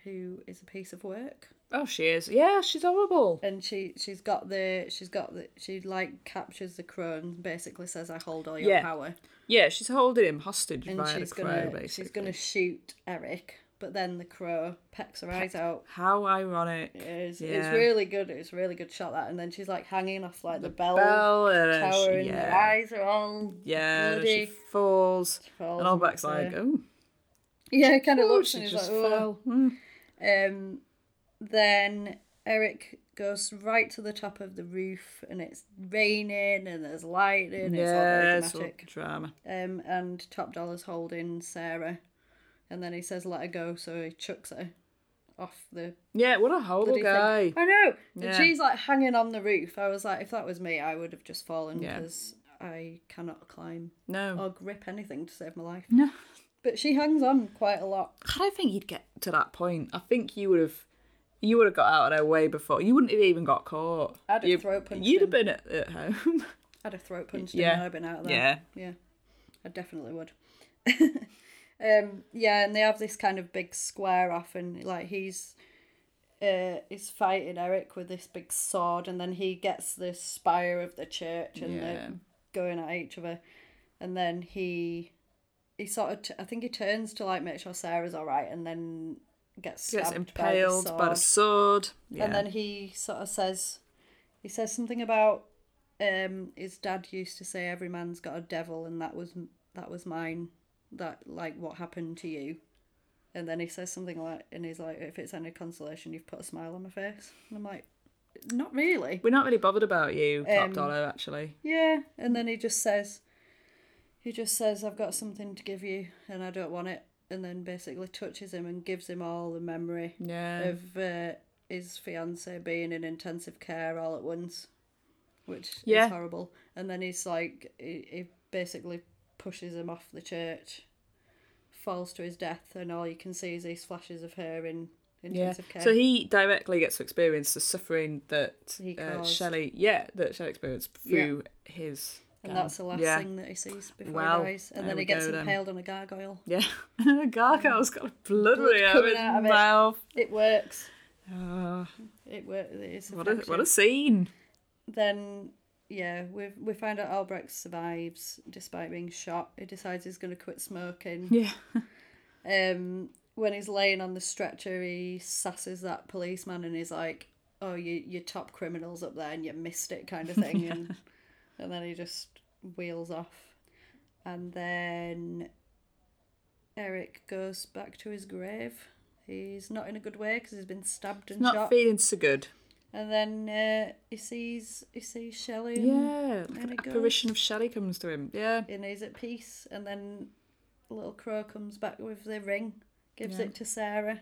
who is a piece of work. Oh, she is. Yeah, she's horrible. And she, she's got the... She's got the... She, like, captures the crow and basically says, I hold all your yeah. power. Yeah, she's holding him hostage and by she's the crow, gonna, basically. She's going to shoot Eric, but then the crow pecks her Pe- eyes out. How ironic. It is, yeah. It's really good. It's a really good shot, that. And then she's, like, hanging off, like, the, the bell, bell and tower, she, and yeah. her eyes are all yeah, bloody. She falls. She falls. And Albrecht's like, oh. Yeah, kind of looks and he's like, oh. Mm. Um... Then Eric goes right to the top of the roof, and it's raining, and there's lightning. Yeah, it's all very dramatic. It's all drama. Um, and Top Dollar's holding Sarah, and then he says, "Let her go," so he chucks her off the. Yeah, what a horrible guy! Thing. I know. Yeah. And she's like hanging on the roof. I was like, if that was me, I would have just fallen because yeah. I cannot climb. No. Or grip anything to save my life. No. But she hangs on quite a lot. I don't think you'd get to that point. I think you would have. You would have got out of their way before. You wouldn't have even got caught. I'd have you, throat punched You'd him. have been at, at home. I'd have throat punched yeah. him and I'd have been out of there. Yeah. Yeah. I definitely would. um, yeah, and they have this kind of big square off, and like he's uh, he's fighting Eric with this big sword, and then he gets the spire of the church and yeah. they're going at each other. And then he he sort of, t- I think he turns to like make sure Sarah's all right, and then Gets, stabbed gets impaled by the sword, by the sword. Yeah. And then he sort of says, he says something about um his dad used to say every man's got a devil, and that was that was mine, that like what happened to you. And then he says something like, and he's like, if it's any consolation, you've put a smile on my face. And I'm like, not really. We're not really bothered about you, Top um, Dollar, actually. Yeah. And then he just says, he just says, I've got something to give you, and I don't want it. And then basically touches him and gives him all the memory yeah. of uh, his fiancée being in intensive care all at once, which yeah. is horrible. And then he's like, he, he basically pushes him off the church, falls to his death, and all you can see is these flashes of her in intensive yeah. care. So he directly gets to experience the suffering that uh, Shelley, yeah, that Shelley experienced through yeah. his... And that's the last yeah. thing that he sees before well, he dies. And then he gets go, impaled then. on a gargoyle. Yeah. A gargoyle's got blood, blood out of his out of mouth. It, it works. Uh, it works. It's what, a, what a scene. Then, yeah, we we find out Albrecht survives despite being shot. He decides he's going to quit smoking. Yeah. um, when he's laying on the stretcher, he sasses that policeman and he's like, oh, you, you're top criminals up there and you missed it, kind of thing. yeah. And... And then he just wheels off. And then Eric goes back to his grave. He's not in a good way because he's been stabbed and not shot. Not feeling so good. And then uh, he sees he sees Shelley. Yeah, like an apparition of Shelley comes to him. Yeah. And he's at peace. And then little crow comes back with the ring, gives yeah. it to Sarah.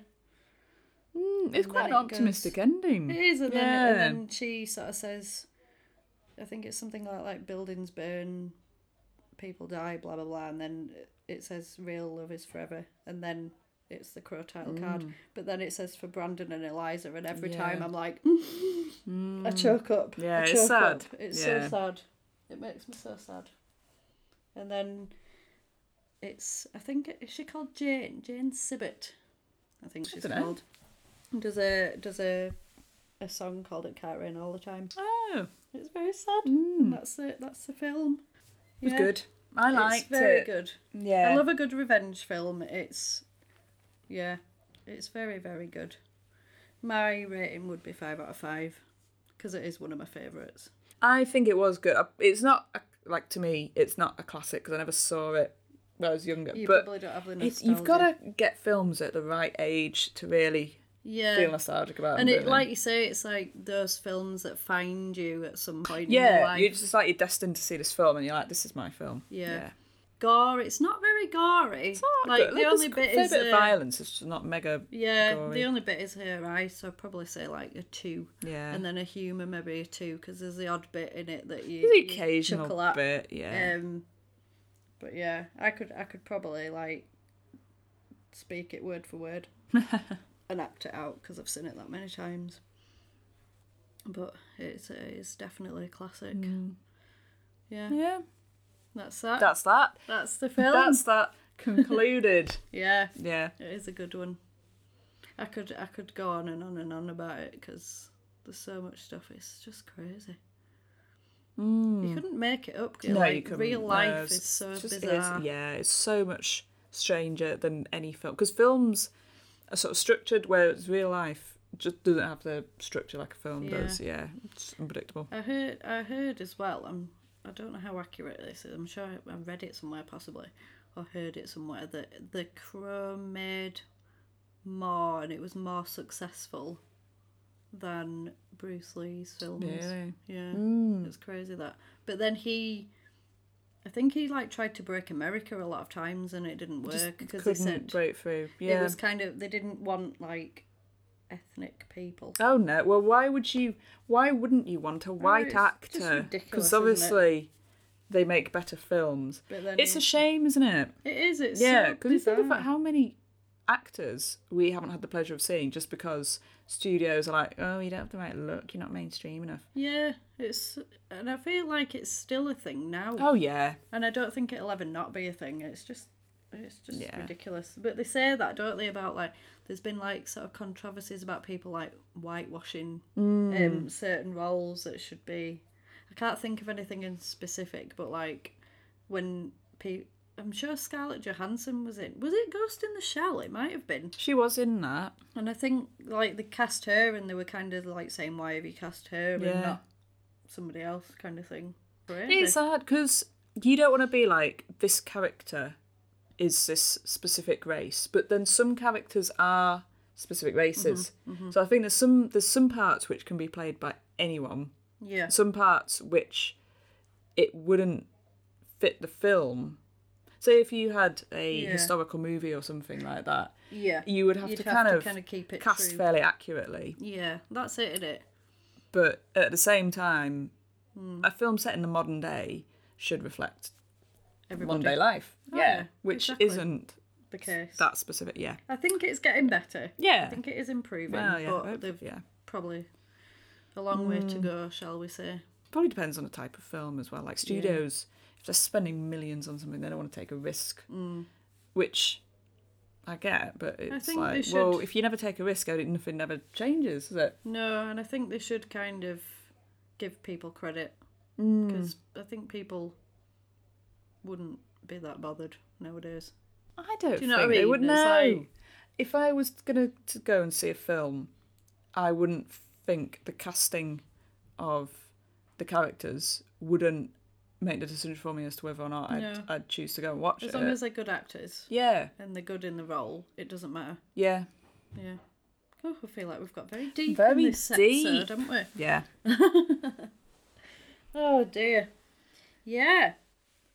Mm, it's quite an optimistic goes, ending. It is. And, yeah. then, and then she sort of says... I think it's something like like buildings burn, people die, blah, blah, blah. And then it says real love is forever. And then it's the crow title mm. card. But then it says for Brandon and Eliza. And every yeah. time I'm like, mm. I choke up. Yeah, I choke it's sad. Up. It's yeah. so sad. It makes me so sad. And then it's, I think, is she called Jane? Jane Sibbett, I think she's I called. Does a does a a song called It Can't Rain All the Time. Oh. It's very sad. Mm. And that's it. That's the film. It was yeah. good. I liked it. It's very it. good. Yeah. I love a good revenge film. It's, yeah, it's very, very good. My rating would be five out of five because it is one of my favourites. I think it was good. It's not, a, like, to me, it's not a classic because I never saw it when I was younger. You but probably don't have the nostalgia. You've got to get films at the right age to really... Yeah, feel nostalgic about, and it, really. Like you say, it's like those films that find you at some point. Yeah, in your life. You're just like you're destined to see this film, and you're like, "This is my film." Yeah, gore. It's not very gory. It's not like good. The like, only bit is a bit of violence. It's not mega. Yeah, gory. The only bit is her eye. So I'd probably say like a two. Yeah, and then a humour maybe a two because there's the odd bit in it that you, the occasional you chuckle at. Bit. Yeah. Um, but yeah, I could I could probably like speak it word for word and act it out because I've seen it that many times. But it's it's definitely a classic. Mm. Yeah. Yeah. That's that. That's that. That's the film. That's that concluded. Yeah. Yeah. It is a good one. I could I could go on and on and on about it because there's so much stuff. It's just crazy. Mm. You couldn't make it up. No, like, you couldn't. Real life no, is so just, bizarre. It is, yeah, it's so much stranger than any film because films are sort of structured, whereas real life just doesn't have the structure like a film yeah. does. Yeah, it's unpredictable. I heard. I heard as well. I'm. I don't know how accurate this is. I'm sure I read it somewhere, possibly, or heard it somewhere, that The Crow made more, and it was more successful than Bruce Lee's films. Really? Yeah. Mm. It's crazy, that. But then he, I think he, like, tried to break America a lot of times, and it didn't work. Because they said break through. Yeah. It was kind of, they didn't want, like, ethnic people. Oh no! Well, why would you? Why wouldn't you want a white oh, actor? Because obviously, they make better films. But then it's a shame, isn't it? It is. It's yeah. Because so you think about how many actors we haven't had the pleasure of seeing just because studios are like, oh, you don't have the right look. You're not mainstream enough. Yeah, it's, and I feel like it's still a thing now. Oh yeah. And I don't think it'll ever not be a thing. It's just. It's just yeah. ridiculous. But they say that, don't they, about, like, there's been, like, sort of controversies about people, like, whitewashing mm. um, certain roles that should be... I can't think of anything in specific, but, like, when... Pe- I'm sure Scarlett Johansson was in... Was it Ghost in the Shell? It might have been. She was in that. And I think, like, they cast her and they were kind of, like, saying, why have you cast her yeah. and not somebody else kind of thing. Crazy. It's hard, because you don't want to be, like, this character... is this specific race, but then some characters are specific races. Mm-hmm, mm-hmm. So I think there's some there's some parts which can be played by anyone. Yeah. Some parts which it wouldn't fit the film. Say if you had a yeah. historical movie or something like that. Yeah. You would have You'd to have kind to of kind of keep it cast true. fairly accurately. Yeah, that's it, isn't it? But at the same time, mm. a film set in the modern day should reflect. Everybody. Monday life, oh, yeah. yeah, which exactly. isn't the case. That specific, yeah. I think it's getting better. Yeah, I think it is improving, well, yeah, but they've yeah. probably a long mm. way to go, shall we say? Probably depends on the type of film as well. Like studios, yeah. if they're spending millions on something, they don't want to take a risk, mm. which I get. But it's like, should... well, if you never take a risk, nothing ever changes, is it? No, and I think they should kind of give people credit because mm. I think people. Wouldn't be that bothered nowadays. I don't Do you know think I mean? They would know. Like... If I was going to go and see a film, I wouldn't think the casting of the characters wouldn't make the decision for me as to whether or not I'd, no. I'd choose to go and watch it. As long it. as they're good actors. Yeah. And they're good in the role, it doesn't matter. Yeah. Yeah. Oh, I feel like we've got very deep very in this deep. episode, haven't we? Yeah. Oh, dear. Yeah.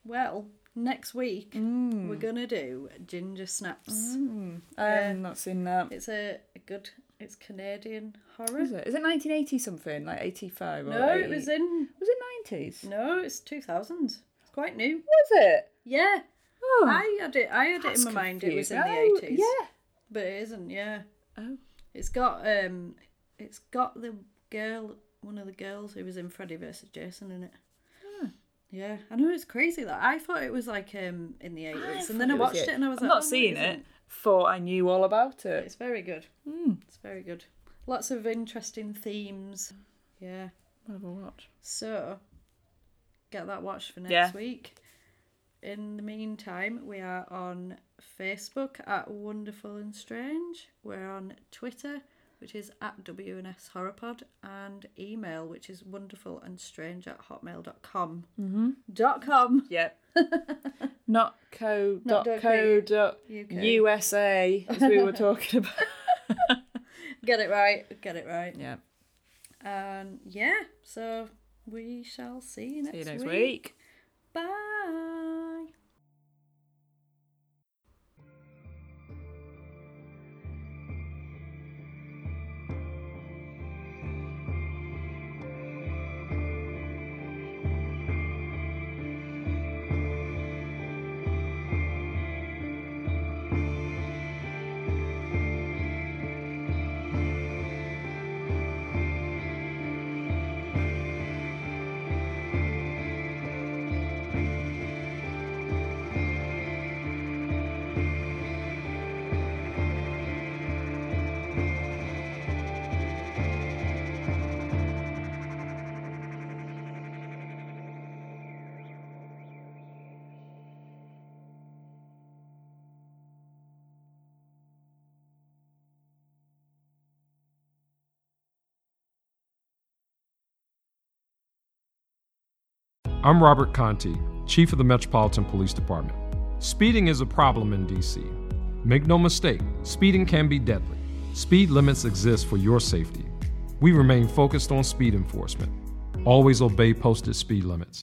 Well, next week mm. we're gonna do ginger snaps. Mm. I have uh, not seen that. It's a, a good. It's Canadian horror. Is it? Is it nineteen eighty something? Like eighty five? No, eighty? It was in. Was it nineties? No, it's two thousands. It's quite new. Was it? Yeah. Oh, I had it. I had it in my confusing. mind. It was in oh, the eighties. Yeah. But it isn't. Yeah. Oh. It's got um. It's got the girl. One of the girls who was in Freddy versus Jason in it. Yeah, I know, it's crazy that I thought it was like um in the eighties, and then I watched it. it and I was I'm like, not oh, seeing it. it. Thought I knew all about it. It's very good. Mm. It's very good. Lots of interesting themes. Yeah, I'll have a watch. So, get that watched for next yeah. week. In the meantime, we are on Facebook at Wonderful and Strange. We're on Twitter, which is at W N S Horrorpod, and email, which is wonderfulandstrange at hotmail dot com. Mm-hmm. Dot com. Yep. Not co. Not dot co. Dot U S A, as we were talking about. Get it right. Get it right. Yeah. And um, yeah, so we shall see you next, see you next week. week. Bye. I'm Robert Conte, Chief of the Metropolitan Police Department. Speeding is a problem in D C. Make no mistake, speeding can be deadly. Speed limits exist for your safety. We remain focused on speed enforcement. Always obey posted speed limits.